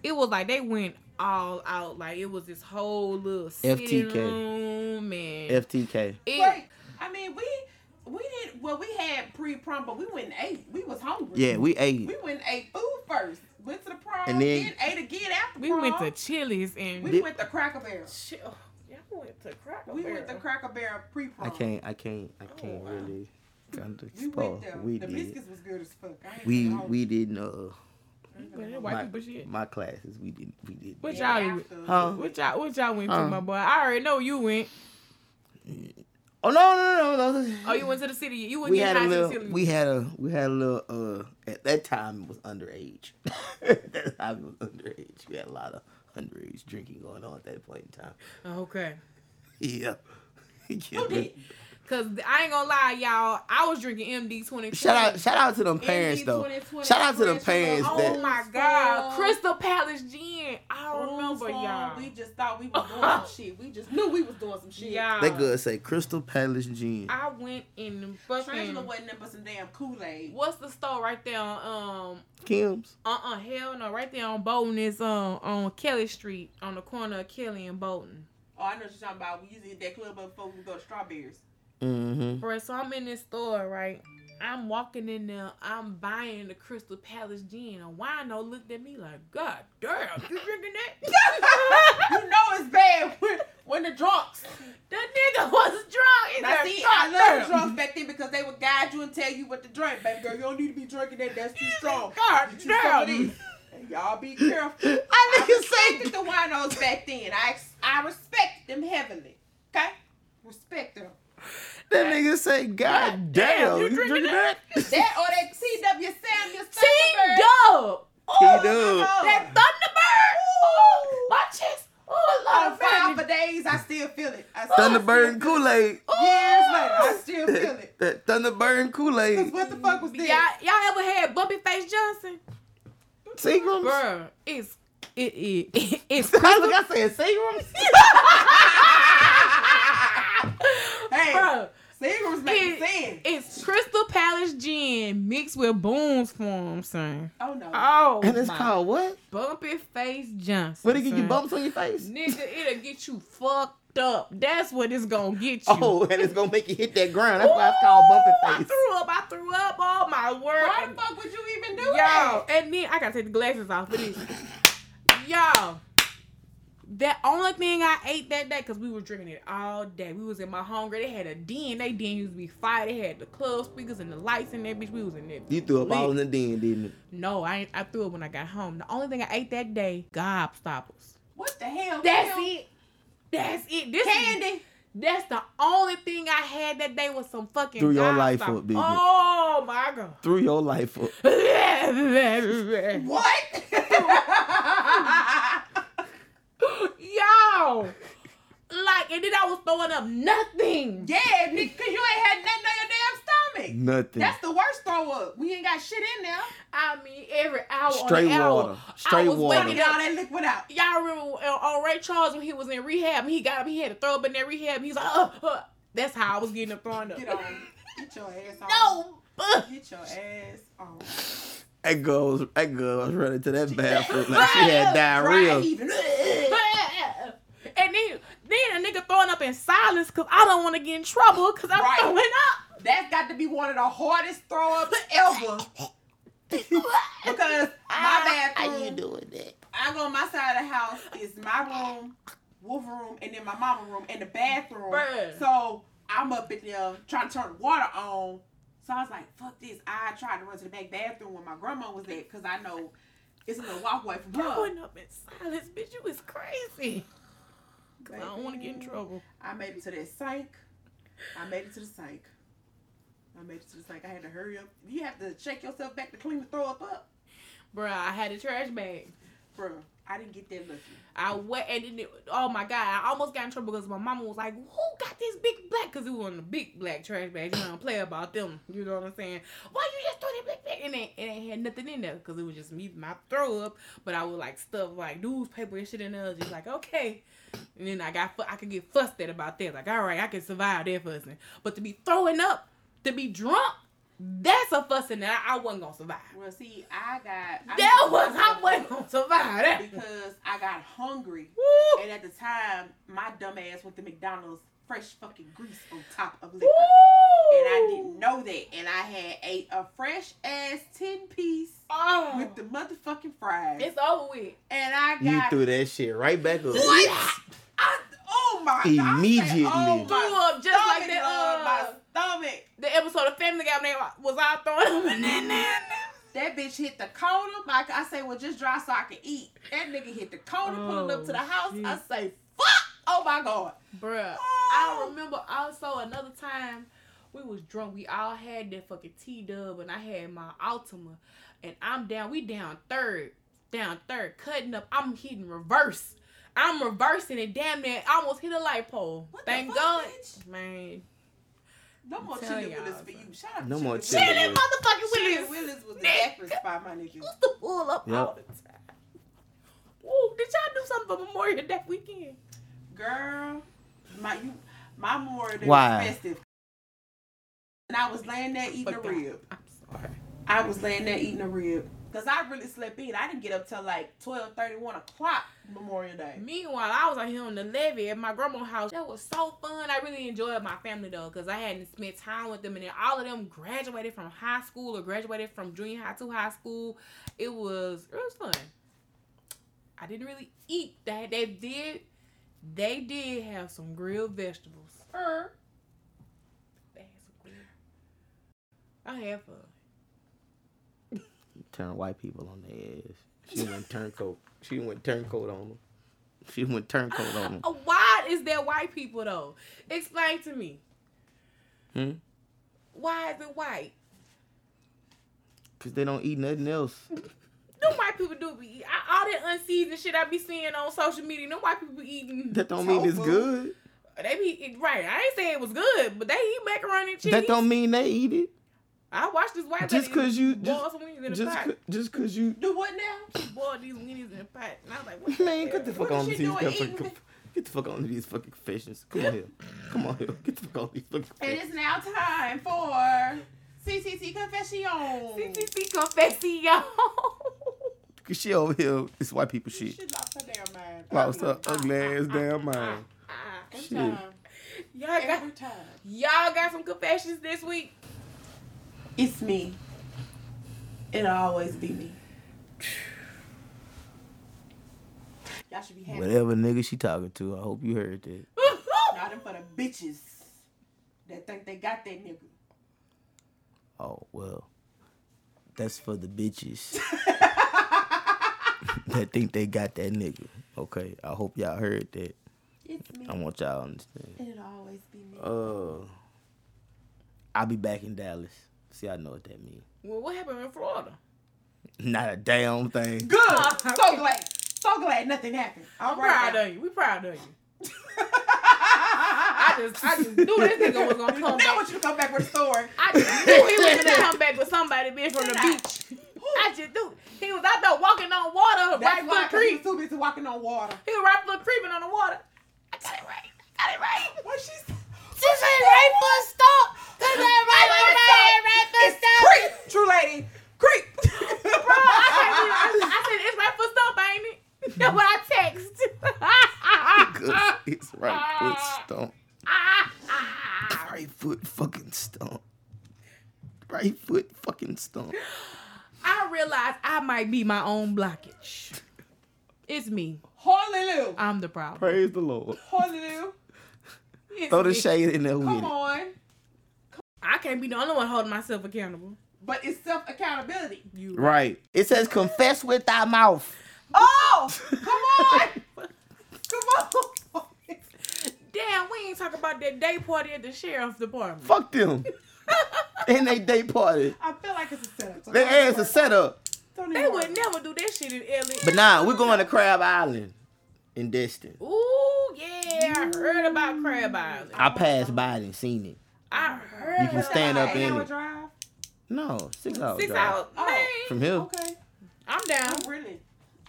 It was like they went all out, like it was this whole little sitting room and FTK. Wait, I mean we didn't. Well, we had pre-prom, but we went and ate. We was hungry. Yeah, we ate. We went and ate food first. Went to the prom and then ate again after prom. We went to Chili's and we went to Cracker Barrel. We went to Cracker Barrel pre-prom. I can't really kind of spoil. We did. The biscuits was good as fuck. We didn't my classes, we did. What y'all went to, my boy? I already know you went. Oh no! Oh, you went to the city. You went to the city. We had a little. At that time, it was underage. We had a lot of underage drinking going on at that point in time. Okay. Yeah. Because I ain't gonna lie, y'all, I was drinking MD-2020. Shout out to them parents, though. Shout out to them parents. Oh, my God. Crystal Palace Gin. I don't remember, y'all. We just thought we was doing some shit. We just knew we was doing some shit. Y'all. They good say Crystal Palace Gin. I went in the fucking... Trangela wasn't in but some damn Kool-Aid. What's the store right there on... Kim's? Hell no. Right there on Bolton is on Kelly Street, on the corner of Kelly and Bolton. Oh, I know what you're talking about. We used to hit that club up before we go to Strawberries. Mm-hmm. Right, so I'm in this store, right? I'm walking in there. I'm buying the Crystal Palace Gin. And Wino looked at me like, God damn, you drinking that? You know it's bad when the drunks. The nigga was drunk. Now see, I love drunks back then because they would guide you and tell you what to drink. Baby girl, you don't need to be drinking that. That's too strong. God damn. Y'all be careful. I respected the winos back then. I respect them heavily. Okay? Respect them. That nigga say, God damn, you drinking that? That or that T.W. Samuels Thunderbird. T-Dub. T-Dub. That Thunderbird. Ooh. My chest. Ooh, I found for days. I still feel it. Thunderbird and Kool-Aid. Ooh. Years later, I still feel it. That Thunderbird and Kool-Aid. Because what the fuck was this? Y'all ever had Bumpy Face Johnson? Seagrams? Girl, it's I look, I said Seagrams. Hey, bro, Seagrams make sense. It's Crystal Palace Gin mixed with Boone's Farm, son. Oh no. Oh, and it's called what? Bumpy Face Johnson. What it get you bumps on your face? Nigga, it'll get you fucked up. That's what it's gonna get you. Oh, and it's gonna make you hit that ground. That's why it's called Bumpy Face. I threw up all my work. Why the fuck would you even do that? Yo, and then I gotta take the glasses off for this. Yo, the only thing I ate that day, because we were drinking it all day. We was in my home girl. They had a den. They den used to be fire. They had the club speakers and the lights in there, bitch. We was in there. You threw up all in the den, didn't you? No, I threw up when I got home. The only thing I ate that day, Gobstoppers. What the hell? That's it. This candy. That's the only thing I had that day was some fucking threw your life up, baby. Oh my God. Threw your life up. What? Yo. Like, and then I was throwing up nothing. Yeah, because you ain't had nothing on your damn stomach. Nothing. That's the worst throw up. We ain't got shit in there. I mean, every hour straight on the hour. Straight water. I was waking all that liquid out. Y'all remember on Ray Charles when he was in rehab and he got up, he had to throw up in that rehab. He's like, That's how I was getting up throwing up. Get your ass on. No. Get your ass on. That girl was running to that bathroom like she had diarrhea. And then a nigga throwing up in silence because I don't want to get in trouble because I'm throwing up. That's got to be one of the hardest throw-ups ever. Because my bathroom. How you doing that? I go on my side of the house. It's my room, Wolf room, and then my mama room, and the bathroom. Bruh. So I'm up in there trying to turn the water on. So I was like, fuck this. I tried to run to the back bathroom when my grandma was there because I know it's a little walk away from her. Throwing up in silence, bitch. You was crazy. Cause I don't want to get in trouble. I made it to the sink. I had to hurry up. You have to check yourself back to clean the throw up. Bruh, I had a trash bag. Bruh, I didn't get that lucky. I went and then, oh my God, I almost got in trouble because my mama was like, who got this big black? Because it was on the big black trash bag. You don't play about them. You know what I'm saying? Why you just throw that black bag? And it ain't had nothing in there because it was just me, my throw up. But I would like stuff like newspaper and shit in there. Just like, okay. And then I could get fussed at about that. Like, all right, I can survive that fussing. But to be throwing up, to be drunk, that's a fussing that I wasn't going to survive. Well, see, I wasn't going to survive that. Because I got hungry. Woo. And at the time, my dumb ass went to McDonald's fresh fucking grease on top of liquor. Woo. And I didn't know that. And I had ate a fresh ass 10-piece with the motherfucking fries. It's over with. And I got... You threw that shit right back up. What? Oh my God. Immediately. Oh, threw up just like that. My stomach. The episode of Family Guy when they was all throwing up. That bitch hit the corner. I say, well, just dry so I can eat. That nigga hit the corner, pulling up to the house. Shit. I say, fuck. Oh my God. Bruh. Oh. I remember also another time we was drunk. We all had that fucking T-Dub and I had my Altima. And we down third. down third, cutting up. I'm hitting reverse. I'm reversing it. Damn it. I almost hit a light pole. What Thank the fuck, God. Bitch? Man. No more Chili Willis for you. Shout out to Chili Willis. Chili motherfucking Willis. Chili Willis was the reference by my nigga. Used to pull up all the time. Ooh, did y'all do something for Memorial Day weekend? Girl, my Memorial Day was festive. And I was laying there eating a rib. I'm sorry. I was laying there eating a rib. Because I really slept in. I didn't get up till like 12:30, 1:00 Memorial Day. Meanwhile, I was out here on the levee at my grandma's house. That was so fun. I really enjoyed my family, though, because I hadn't spent time with them. And then all of them graduated from high school or graduated from junior high to high school. It was fun. I didn't really eat that. They did have some grilled vegetables. They had some grilled. I had fun. Turn white people on their ass. She went turncoat on them. Why is there white people, though? Explain to me. Why is it white? Because they don't eat nothing else. Them white people do be eating. All that unseasoned shit I be seeing on social media, them white people be eating. That don't mean it's good. They be, right, I ain't saying it was good, but they eat macaroni and cheese. That don't mean they eat it. I watched this white lady boil some weenies in a pot. Just because you... Do what now? She boiled these weenies in a pot. And I was like, what the man, get the fuck on these fucking confessions. Come on here. Get the fuck on these fucking confessions. And it's now time for CTT Confession. CTT Confession. Because she over here, it's white people shit. She lost her damn mind. Lost her ugly ass damn mind. Shit. Y'all got some confessions this week? It's me. It'll always be me. Y'all should be happy. Whatever nigga she talking to, I hope you heard that. Not them for the bitches that think they got that nigga. Oh, well. That's for the bitches that think they got that nigga. Okay, I hope y'all heard that. It's me. I want y'all to understand. It'll always be me. I'll be back in Dallas. See, I know what that means. Well, what happened in Florida? Not a damn thing. Good. So glad nothing happened. I'm proud of you. We proud of you. I just knew this nigga was gonna come back. I want you to come back with a story. I just knew he was gonna come back with somebody being from the beach. I just knew. He was out there walking on water. That's right for the creek. He was too busy walking on water. He was right for the creeping on the water. I got it right. What she said? She said right foot stop. Right, it's creep, true lady. Creep. Bro, I said it's right foot stomp, ain't it? That's what I text. It's right foot stomp. Right foot fucking stomp. Right foot fucking stomp. I realize I might be my own blockage. It's me. Hallelujah. I'm the problem. Praise the Lord. Hallelujah. Throw the shade in there. Come on. I can't be the only one holding myself accountable. But it's self-accountability. You right. It says confess with thy mouth. Oh, come on. Come on. Damn, we ain't talking about that day party at the sheriff's department. Fuck them. And they day party. I feel like it's a setup. Their ass a setup. They would never do that shit in LA. But nah, we're going to Crab Island in Destin. Ooh, yeah. I heard about Crab Island. I passed by it and seen it. I heard. You can stand up in it. Drive? No, 6 hours. 6 hours. Oh. From here. Okay. I'm down.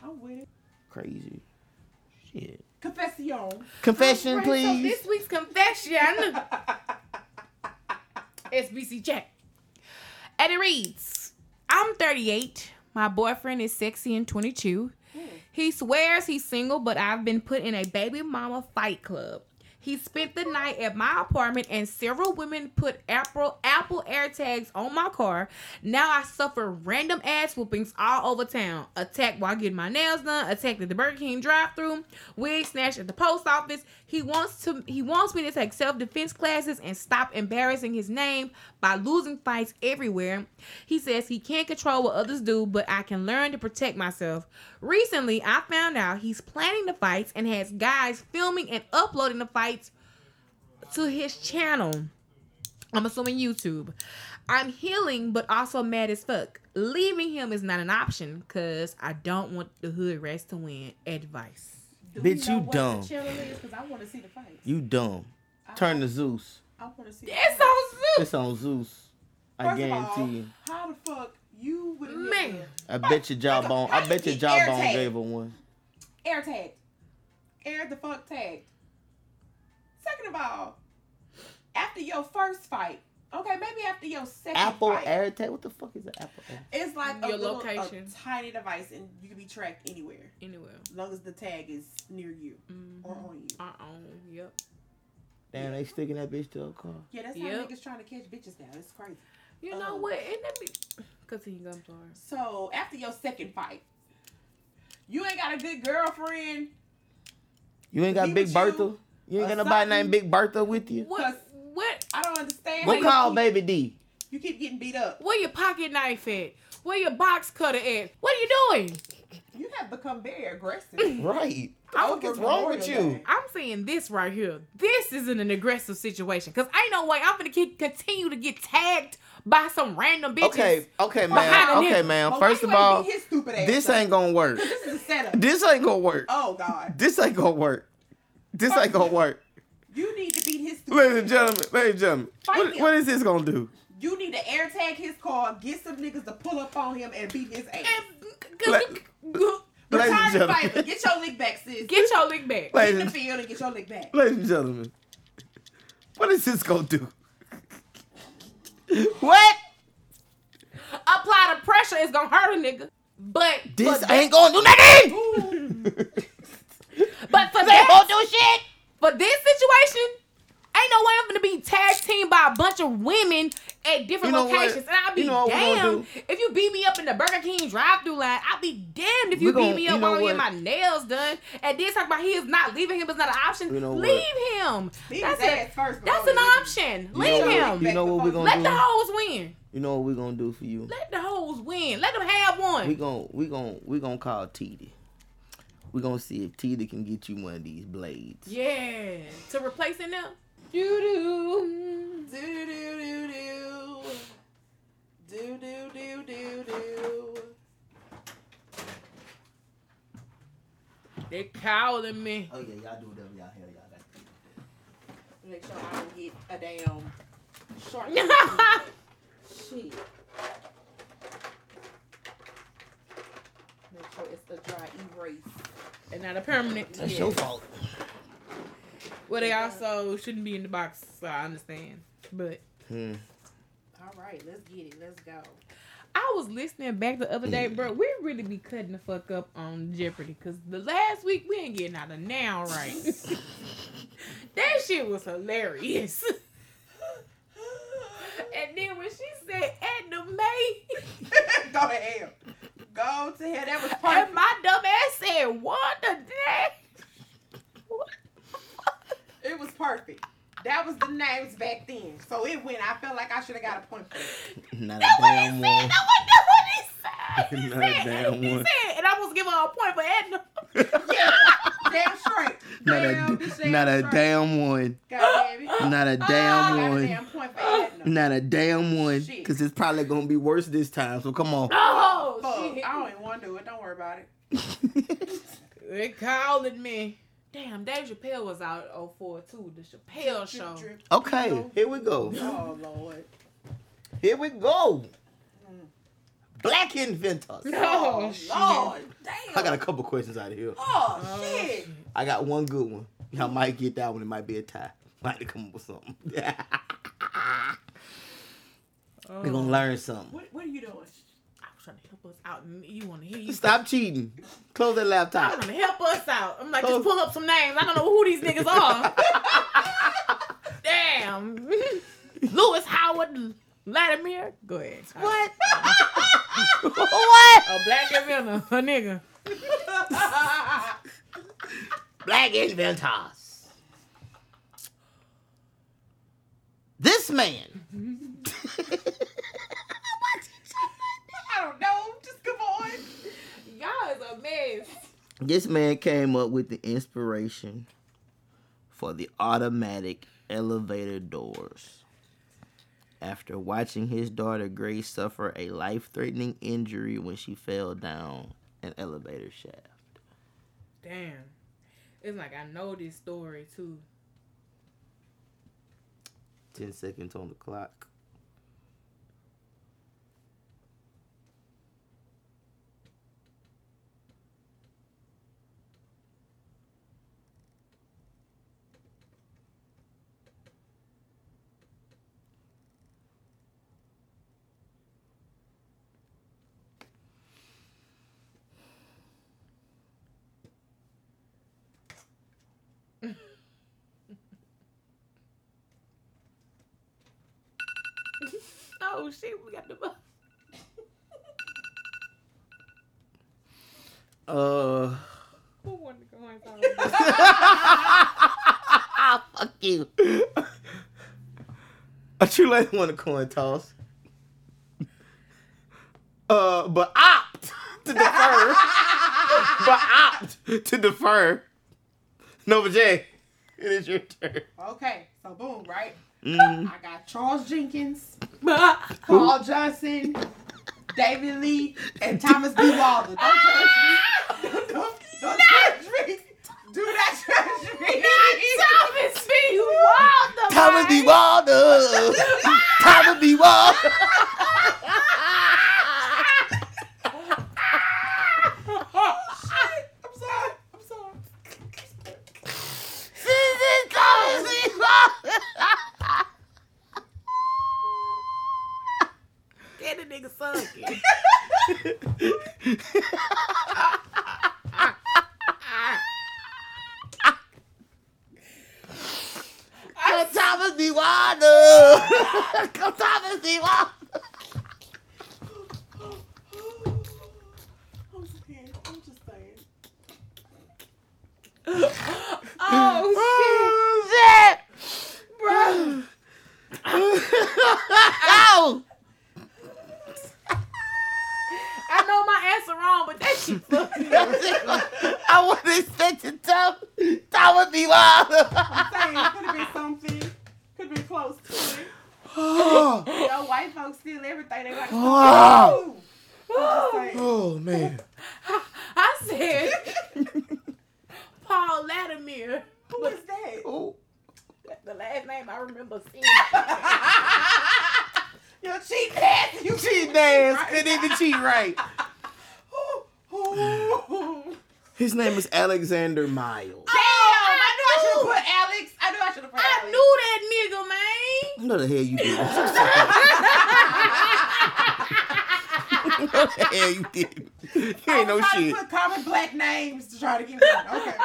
I'm with it. Crazy. Shit. Confession, right, please. So this week's confession. SBC check. And it reads, I'm 38. My boyfriend is sexy and 22. He swears he's single, but I've been put in a baby mama fight club. He spent the night at my apartment and several women put Apple AirTags on my car. Now I suffer random ass whoopings all over town. Attacked while getting my nails done. Attacked at the Burger King drive-thru. Wig snatched at the post office. He wants me to take self-defense classes and stop embarrassing his name by losing fights everywhere. He says he can't control what others do, but I can learn to protect myself. Recently, I found out he's planning the fights and has guys filming and uploading the fights to his channel. I'm assuming YouTube. I'm healing, but also mad as fuck. Leaving him is not an option because I don't want the hood rats to win. Advice. Bitch, you dumb. I want to see the fight. You dumb. Turn to Zeus. I want to see. It's on Zeus. It's on Zeus. I guarantee you. How the fuck you would man? I bet your jawbone gave her one. Air tagged. Air the fuck tagged. Second of all, after your first fight, okay, maybe after your second fight. Apple AirTag? What the fuck is an Apple AirTag? It's like your location. A tiny device, and you can be tracked anywhere. Anywhere. As long as the tag is near you or on you. Yep. Damn, they sticking that bitch to a car. Yeah, that's how niggas trying to catch bitches now. It's crazy. You know what? And that bitch. Continue, I'm sorry. So, after your second fight, you ain't got a good girlfriend. You ain't got Big Bertha. You ain't got nobody named Big Bertha with you. What? I don't understand. What call Baby D? You keep getting beat up. Where your pocket knife at? Where your box cutter at? What are you doing? You have become very aggressive. Right. What's wrong with you? I'm saying this right here. This isn't an aggressive situation. Because ain't no way I'm going to continue to get tagged by some random bitches. Okay, ma'am. First of all, this ain't going to work. This is a setup. This ain't going to work. Oh, God. This ain't going to work. This ain't going to work. You need to beat his stupid. Ladies and gentlemen, what is this gonna do? You need to air tag his car, get some niggas to pull up on him and beat his ass. Return the fight, but get your lick back, sis. Get your lick back. Get in the field and get your lick back. Ladies and gentlemen, what is this gonna do? What? Apply the pressure, it's gonna hurt a nigga. But this ain't gonna do nothing. But for that won't do shit. But this situation, ain't no way I'm gonna be tag teamed by a bunch of women at different locations. What? And I'll be damned if you beat me up in the Burger King drive-thru line. I'll be damned if you beat me up while I'm getting my nails done. And then talk about he is not leaving him is not an option. Leave him. That's an option. Leave him. You know what we're gonna do? Let the hoes win. You know what we're gonna do for you? Let the hoes win. Let them have one. We gonna call TD. We're going to see if Tita can get you one of these blades. Yeah. To replace it now? Do-do. Do-do-do-do. Do-do-do-do-do. They cowling me. Oh, yeah. Y'all do whatever y'all hear. Y'all got to do. Make sure I don't get a damn shark. Shit. Make sure it's a dry erase and not a permanent. That's your fault. Well, they also shouldn't be in the box, so I understand. But all right, let's get it. Let's go. I was listening back the other day, bro. We really be cutting the fuck up on Jeopardy because the last week we ain't getting out of now, right? That shit was hilarious. And then when she said Adam May, go to hell. That was perfect. And my dumb ass said, "What the day?" What? It was perfect. That was the names back then, so it went. I felt like I should have got a point for it. Not a damn one. He said, and I was giving her a point for Adam. Yeah, damn straight. Not a damn one. God damn it. Not a damn one. Damn point for Adam. Not a damn one. Because it's probably gonna be worse this time. So come on. Oh shit! I don't even want to do it. Don't worry about it. They calling me. Damn, Dave Chappelle was out in 2004 too. The Chappelle Show. Okay, here we go. Oh Lord. Here we go. Black inventors. Oh, Lord. Damn. I got a couple questions out of here. Oh, shit. I got one good one. Y'all might get that one. It might be a tie. Might have to come up with something. We're going to learn something. What are you doing? I was trying to help us out. You want to hear you. Stop cheating. Close that laptop. I'm trying to help us out. I'm like, just pull up some names. I don't know who these niggas are. Damn. Lewis Howard Latimer. Go ahead. What? What? A black inventor, a nigga. Black inventors. This man. I don't know. Just come on. Y'all is a mess. This man came up with the inspiration for the automatic elevator doors after watching his daughter Grace suffer a life-threatening injury when she fell down an elevator shaft. Damn. It's like I know this story, too. 10 seconds on the clock. Oh shit, we got the bus. Who wanted to go inside? Fuck you. A true lady won a coin toss. But opt to defer. Nova J, it is your turn. Okay, so boom, right? Mm-hmm. I got Charles Jenkins, Paul Johnson, David Lee, and Thomas D. Walden. Don't judge me. Do not judge me. Not Thomas D. Walden. Thomas D. Walden. Thomas D. Walden. Alexander Miles. Damn! I knew I should have put Alex. I knew that nigga, man. What the hell you did? What the hell you did? You ain't no shit. I put common black names to try to get one. Okay.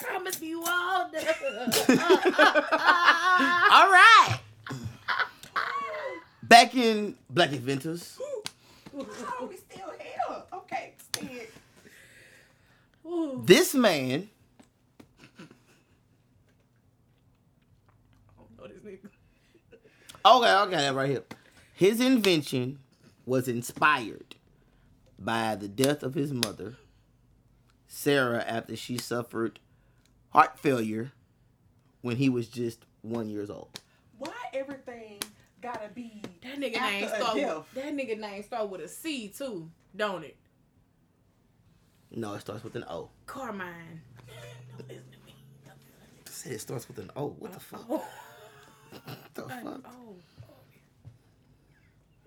Promise you all. All right. Back in Black Inventors. Oh, we still here. Okay, still. This man. I don't know this nigga. Okay, I got that right here. His invention was inspired by the death of his mother, Sarah, after she suffered heart failure when he was just 1 year old. Why everything gotta be that nigga name start with a C too, don't it? No, it starts with an O. Carmine. Don't listen to me. I said it starts with an O. What the fuck? What the fuck?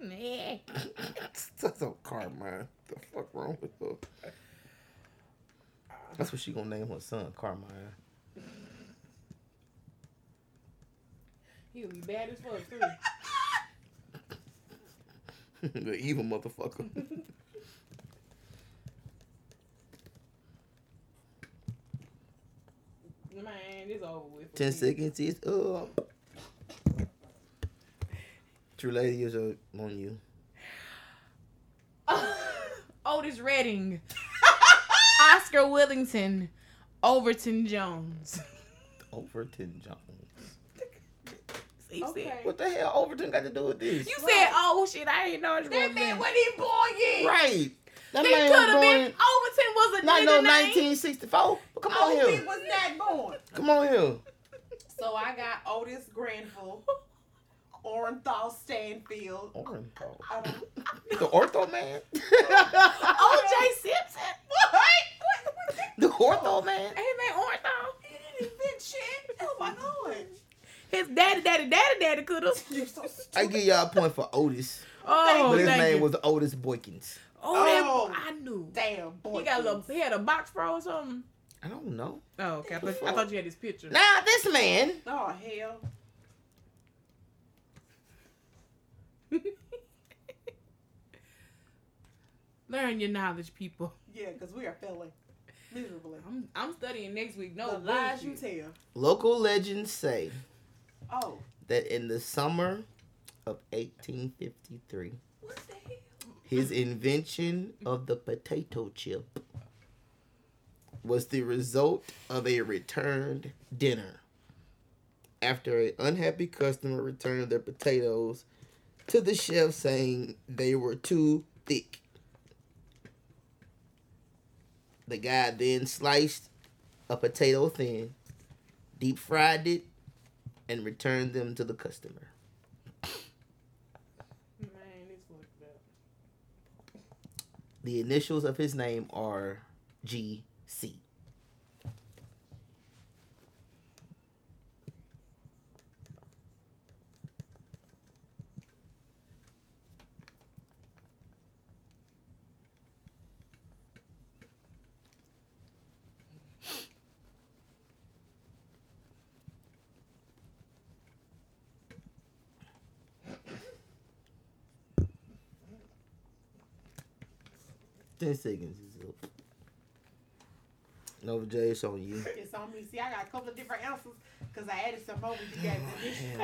Nah. That's on Carmine. What the fuck wrong with her? That's what she gonna name her son, Carmine. He'll be bad as fuck too. The evil motherfucker. Man, it's over with. 10 seconds is up. True lady is on you. Otis Redding, Oscar Willington, Overton Jones. Okay. What the hell Overton got to do with this? You said, oh shit, I didn't know it's that man wasn't even born yet. Right. That he could have been. Overton was a nigga name. Not no 1964. Come on here. Otis was not born. Come on here. So I got Otis Granville, Orenthal Stanfield. Orenthal. The ortho man? O.J. Simpson? What? The ortho man? Hey, man, ortho. He didn't invent shit. Oh, my God. His daddy could have. You're so stupid. I give y'all a point for Otis. Oh, but his name was Otis Boykins. Oh, I knew. Damn, Boykins. He had a box pro or something? I don't know. Oh, okay. I thought you had his picture. Now, this man. Oh, hell. Learn your knowledge, people. Yeah, because we are failing miserably. I'm studying next week. No lies you tell. Local legends say that in the summer of 1853, what the hell? His invention of the potato chip was the result of a returned dinner after an unhappy customer returned their potatoes to the chef saying they were too thick. The guy then sliced a potato thin, deep fried it, and returned them to the customer. Man, this fucked up. The initials of his name are G.C. Seconds is up. No, Jay, it's on you. It's on me. See, I got a couple of different answers because I added some more when you guys did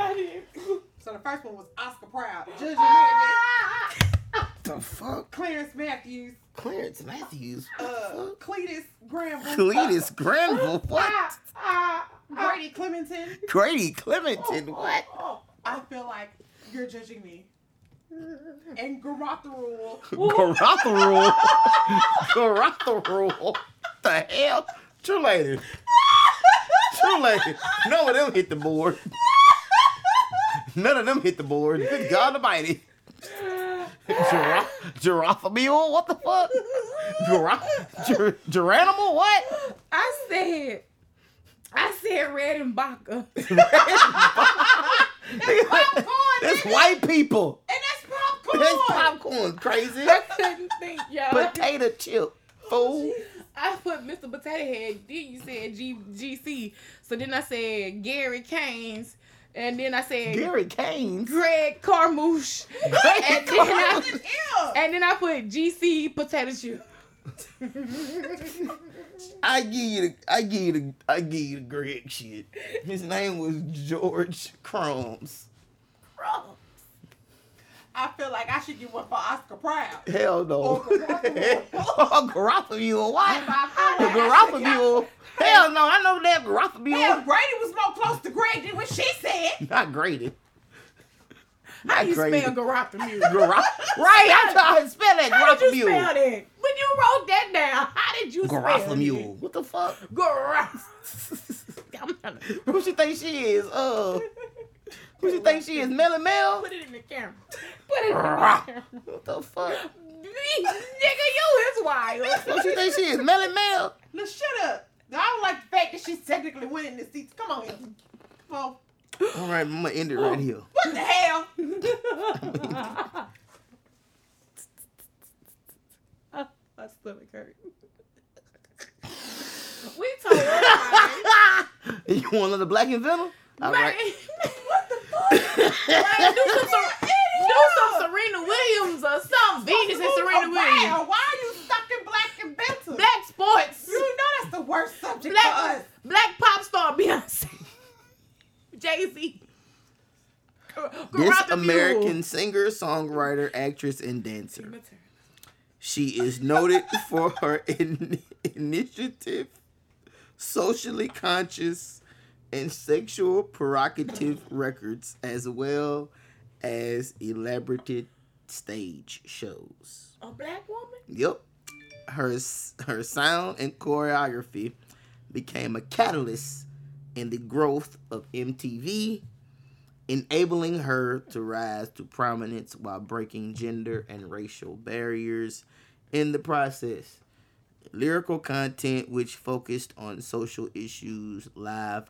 this. So the first one was Oscar Proud. Judge the fuck? Clarence Matthews? Cletus Granville. What? Grady Clementon. What? I feel like you're judging me. And Garotherul. Garotherul. The hell? True lady. None of them hit the board. Good God Almighty. Gerothamiel? What the fuck? Geranimal? What? I said Redenbacher. That's popcorn. That's white people. And that's popcorn. Crazy. I couldn't think, y'all. Potato chip. Fool. I put Mr. Potato Head. Then you said GC. So then I said Gary Keynes. And then I said Gary Keynes. Greg Carmouche. And then I put GC potato chip. I give you the Greg shit. His name was George Crumbs. I feel like I should get one for Oscar Proud. Hell no. Or Garofalo. What? Garofalo. Hell no. I know that Garofalo. Hell, Grady was more close to Greg than what she said. Not Grady. How do you spell Garofalo? Right. I tried to spell that. How did you spell that? When you wrote that down, how did you spell it? What the fuck? Who she think she is? Who you think she is? Melly Mel? Put it in the camera. What the fuck? Nigga, you is wild. What you think she is? Melly Mel? No, shut up. I don't like the fact that she's technically winning this seat. Come on here. Come on. All right, I'm going to end it right here. What the hell? My stomach hurt. We told her. You want another Black and Venom? All right. Like, do some Serena Williams or something. Venus and Serena Williams. Why are you stuck in Black and Benton? Black sports. You know that's the worst subject for us. Black pop star Beyoncé. Jay-Z. This American singer, songwriter, actress, and dancer. She is noted for her initiative, socially conscious, and sexual provocative records, as well as elaborate stage shows. A black woman? Yep. Her sound and choreography became a catalyst in the growth of MTV, enabling her to rise to prominence while breaking gender and racial barriers in the process. Lyrical content which focused on social issues, lived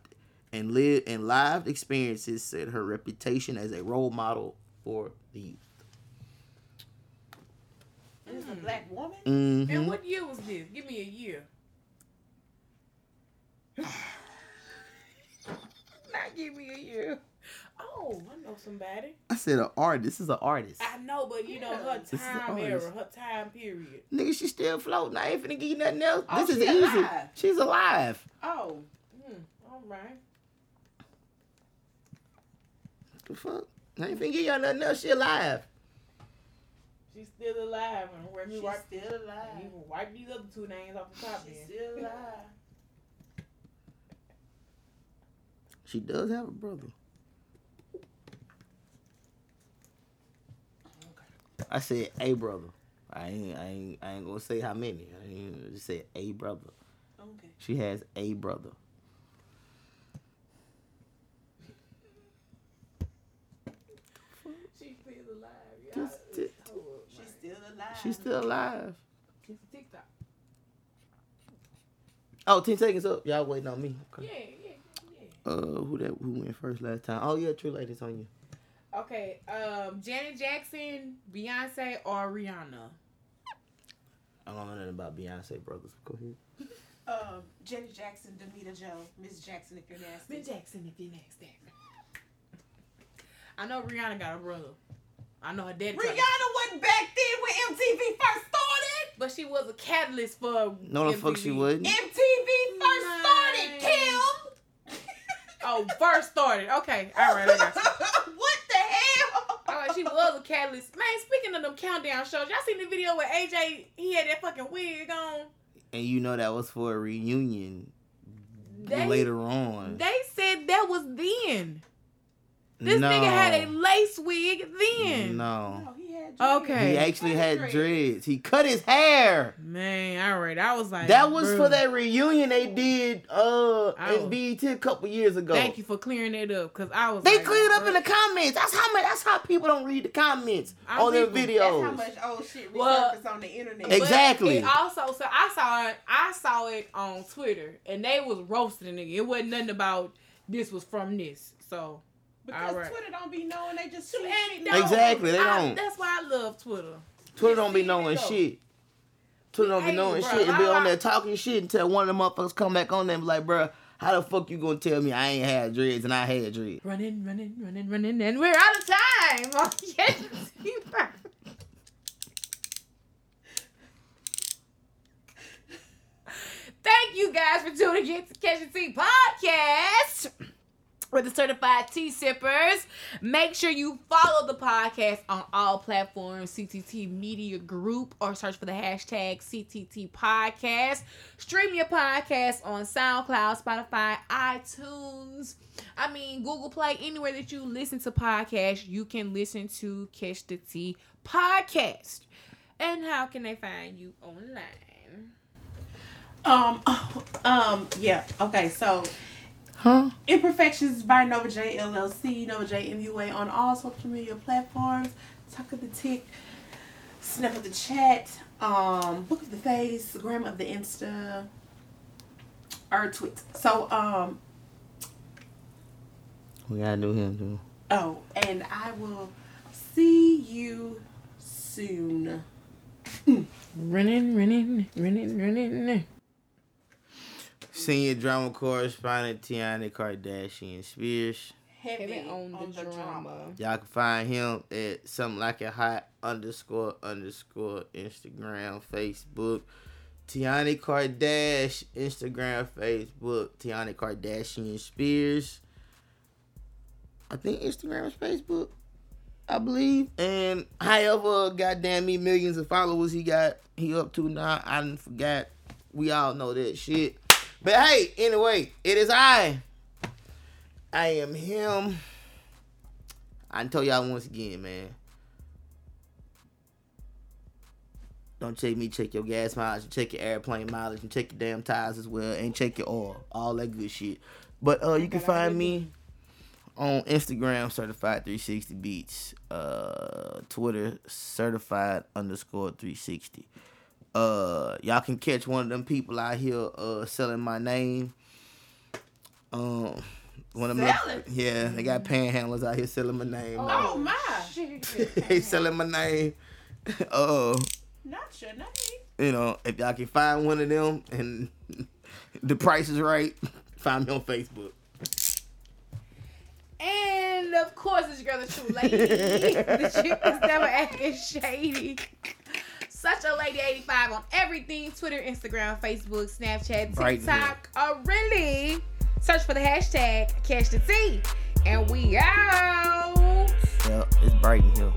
experiences set her reputation as a role model for the youth. This is a black woman? Mm-hmm. And what year was this? Give me a year. Not give me a year. Oh, I know somebody. I said an artist. This is an artist. I know, but you know her time era, her time period. Nigga, she's still floating. I ain't finna give you nothing else. Oh, this is easy. Alive. She's alive. Oh, all right. The fuck? I ain't finna give y'all nothing else. She alive. She's still alive. She's still alive. You can wipe these other two names off the top. She's still alive. She does have a brother. I said a brother. I ain't gonna say how many. I just said a brother. Okay. She has a brother. She's still alive. Y'all. She's still alive. She's still alive. It's TikTok. Oh, 10 seconds up. Y'all waiting on me. Okay. Yeah. Who went first last time? Oh yeah, True Ladies on you. Okay, Janet Jackson, Beyonce, or Rihanna? I don't know nothing about Beyonce, brothers. Go ahead. Janet Jackson, Davita Joe, Miss Jackson, if you're nasty. Miss Jackson, if you're nasty. I know Rihanna got a brother. I know her daddy. Rihanna wasn't back then when MTV first started. But she was a catalyst for no, the fuck she wasn't. MTV first started, Kim. Oh, first started. Okay, all right, I got you. What? She was a catalyst. Man, speaking of them countdown shows, y'all seen the video where AJ, he had that fucking wig on? And you know that was for a reunion later on. They said that was then. This nigga had a lace wig then. No, he had dreads. Okay. He actually had dreads. He cut his hair. Man, all right. I was like... That was for that reunion they did in BET a couple years ago. Thank you for clearing that up, because I was They cleared up in the comments. That's how people don't read the comments on their videos. That's how much old shit resurfaces on the internet. Exactly. But it also, so I saw it on Twitter, and they was roasting the nigga. It wasn't nothing about this was from this, so... Because Twitter don't be knowing, they just shoot shit. Exactly, they don't. That's why I love Twitter. Twitter don't be knowing shit. Twitter don't be knowing shit and be on there talking shit until one of the motherfuckers come back on there and be like, bro, how the fuck you gonna tell me I ain't had dreads and I had dreads? Running, and we're out of time on Jesse Jackson. Thank you guys for tuning in to Jesse Jackson Podcast. For the certified tea sippers, make sure you follow the podcast on all platforms, CTT Media Group, or search for the hashtag CTT Podcast. Stream your podcast on SoundCloud, Spotify, iTunes, Google Play, anywhere that you listen to podcasts, you can listen to Catch the Tea Podcast. And how can they find you online? Yeah, okay, so... Huh? Imperfections by Nova J LLC, Nova J MUA on all social media platforms. Talk of the Tick, Snuff of the Chat, Book of the Face, Gram of the Insta, or Twit. So, we gotta do him too. Oh, and I will see you soon. Running. Senior drama correspondent Tiana Kardashian Spears. Heavy on the drama. Y'all can find him at something like it hot__ Instagram, Facebook. Tiana Kardashian Instagram, Facebook. Tiana Kardashian Spears. I think Instagram is Facebook, I believe. And however, goddamn me, millions of followers he up to now. I done forgot. We all know that shit. But hey, anyway, it is I. I am him. I told y'all once again, man. Don't check me, check your gas mileage, and check your airplane mileage, and check your damn tires as well, and check your oil, all that good shit. But you can find me on Instagram, Certified360Beats, Twitter, Certified_360. Y'all can catch one of them people out here selling my name. One of them, yeah, they got panhandlers out here selling my name. Oh my! They selling my name. Not your name. You know, if y'all can find one of them and the price is right, find me on Facebook. And of course, it's your girl, the true lady. The chick is never acting shady. Such a Lady 85 on everything: Twitter, Instagram, Facebook, Snapchat, TikTok. Oh, really? Search for the hashtag Catch the Tea. And we out. Yeah, it's bright in here.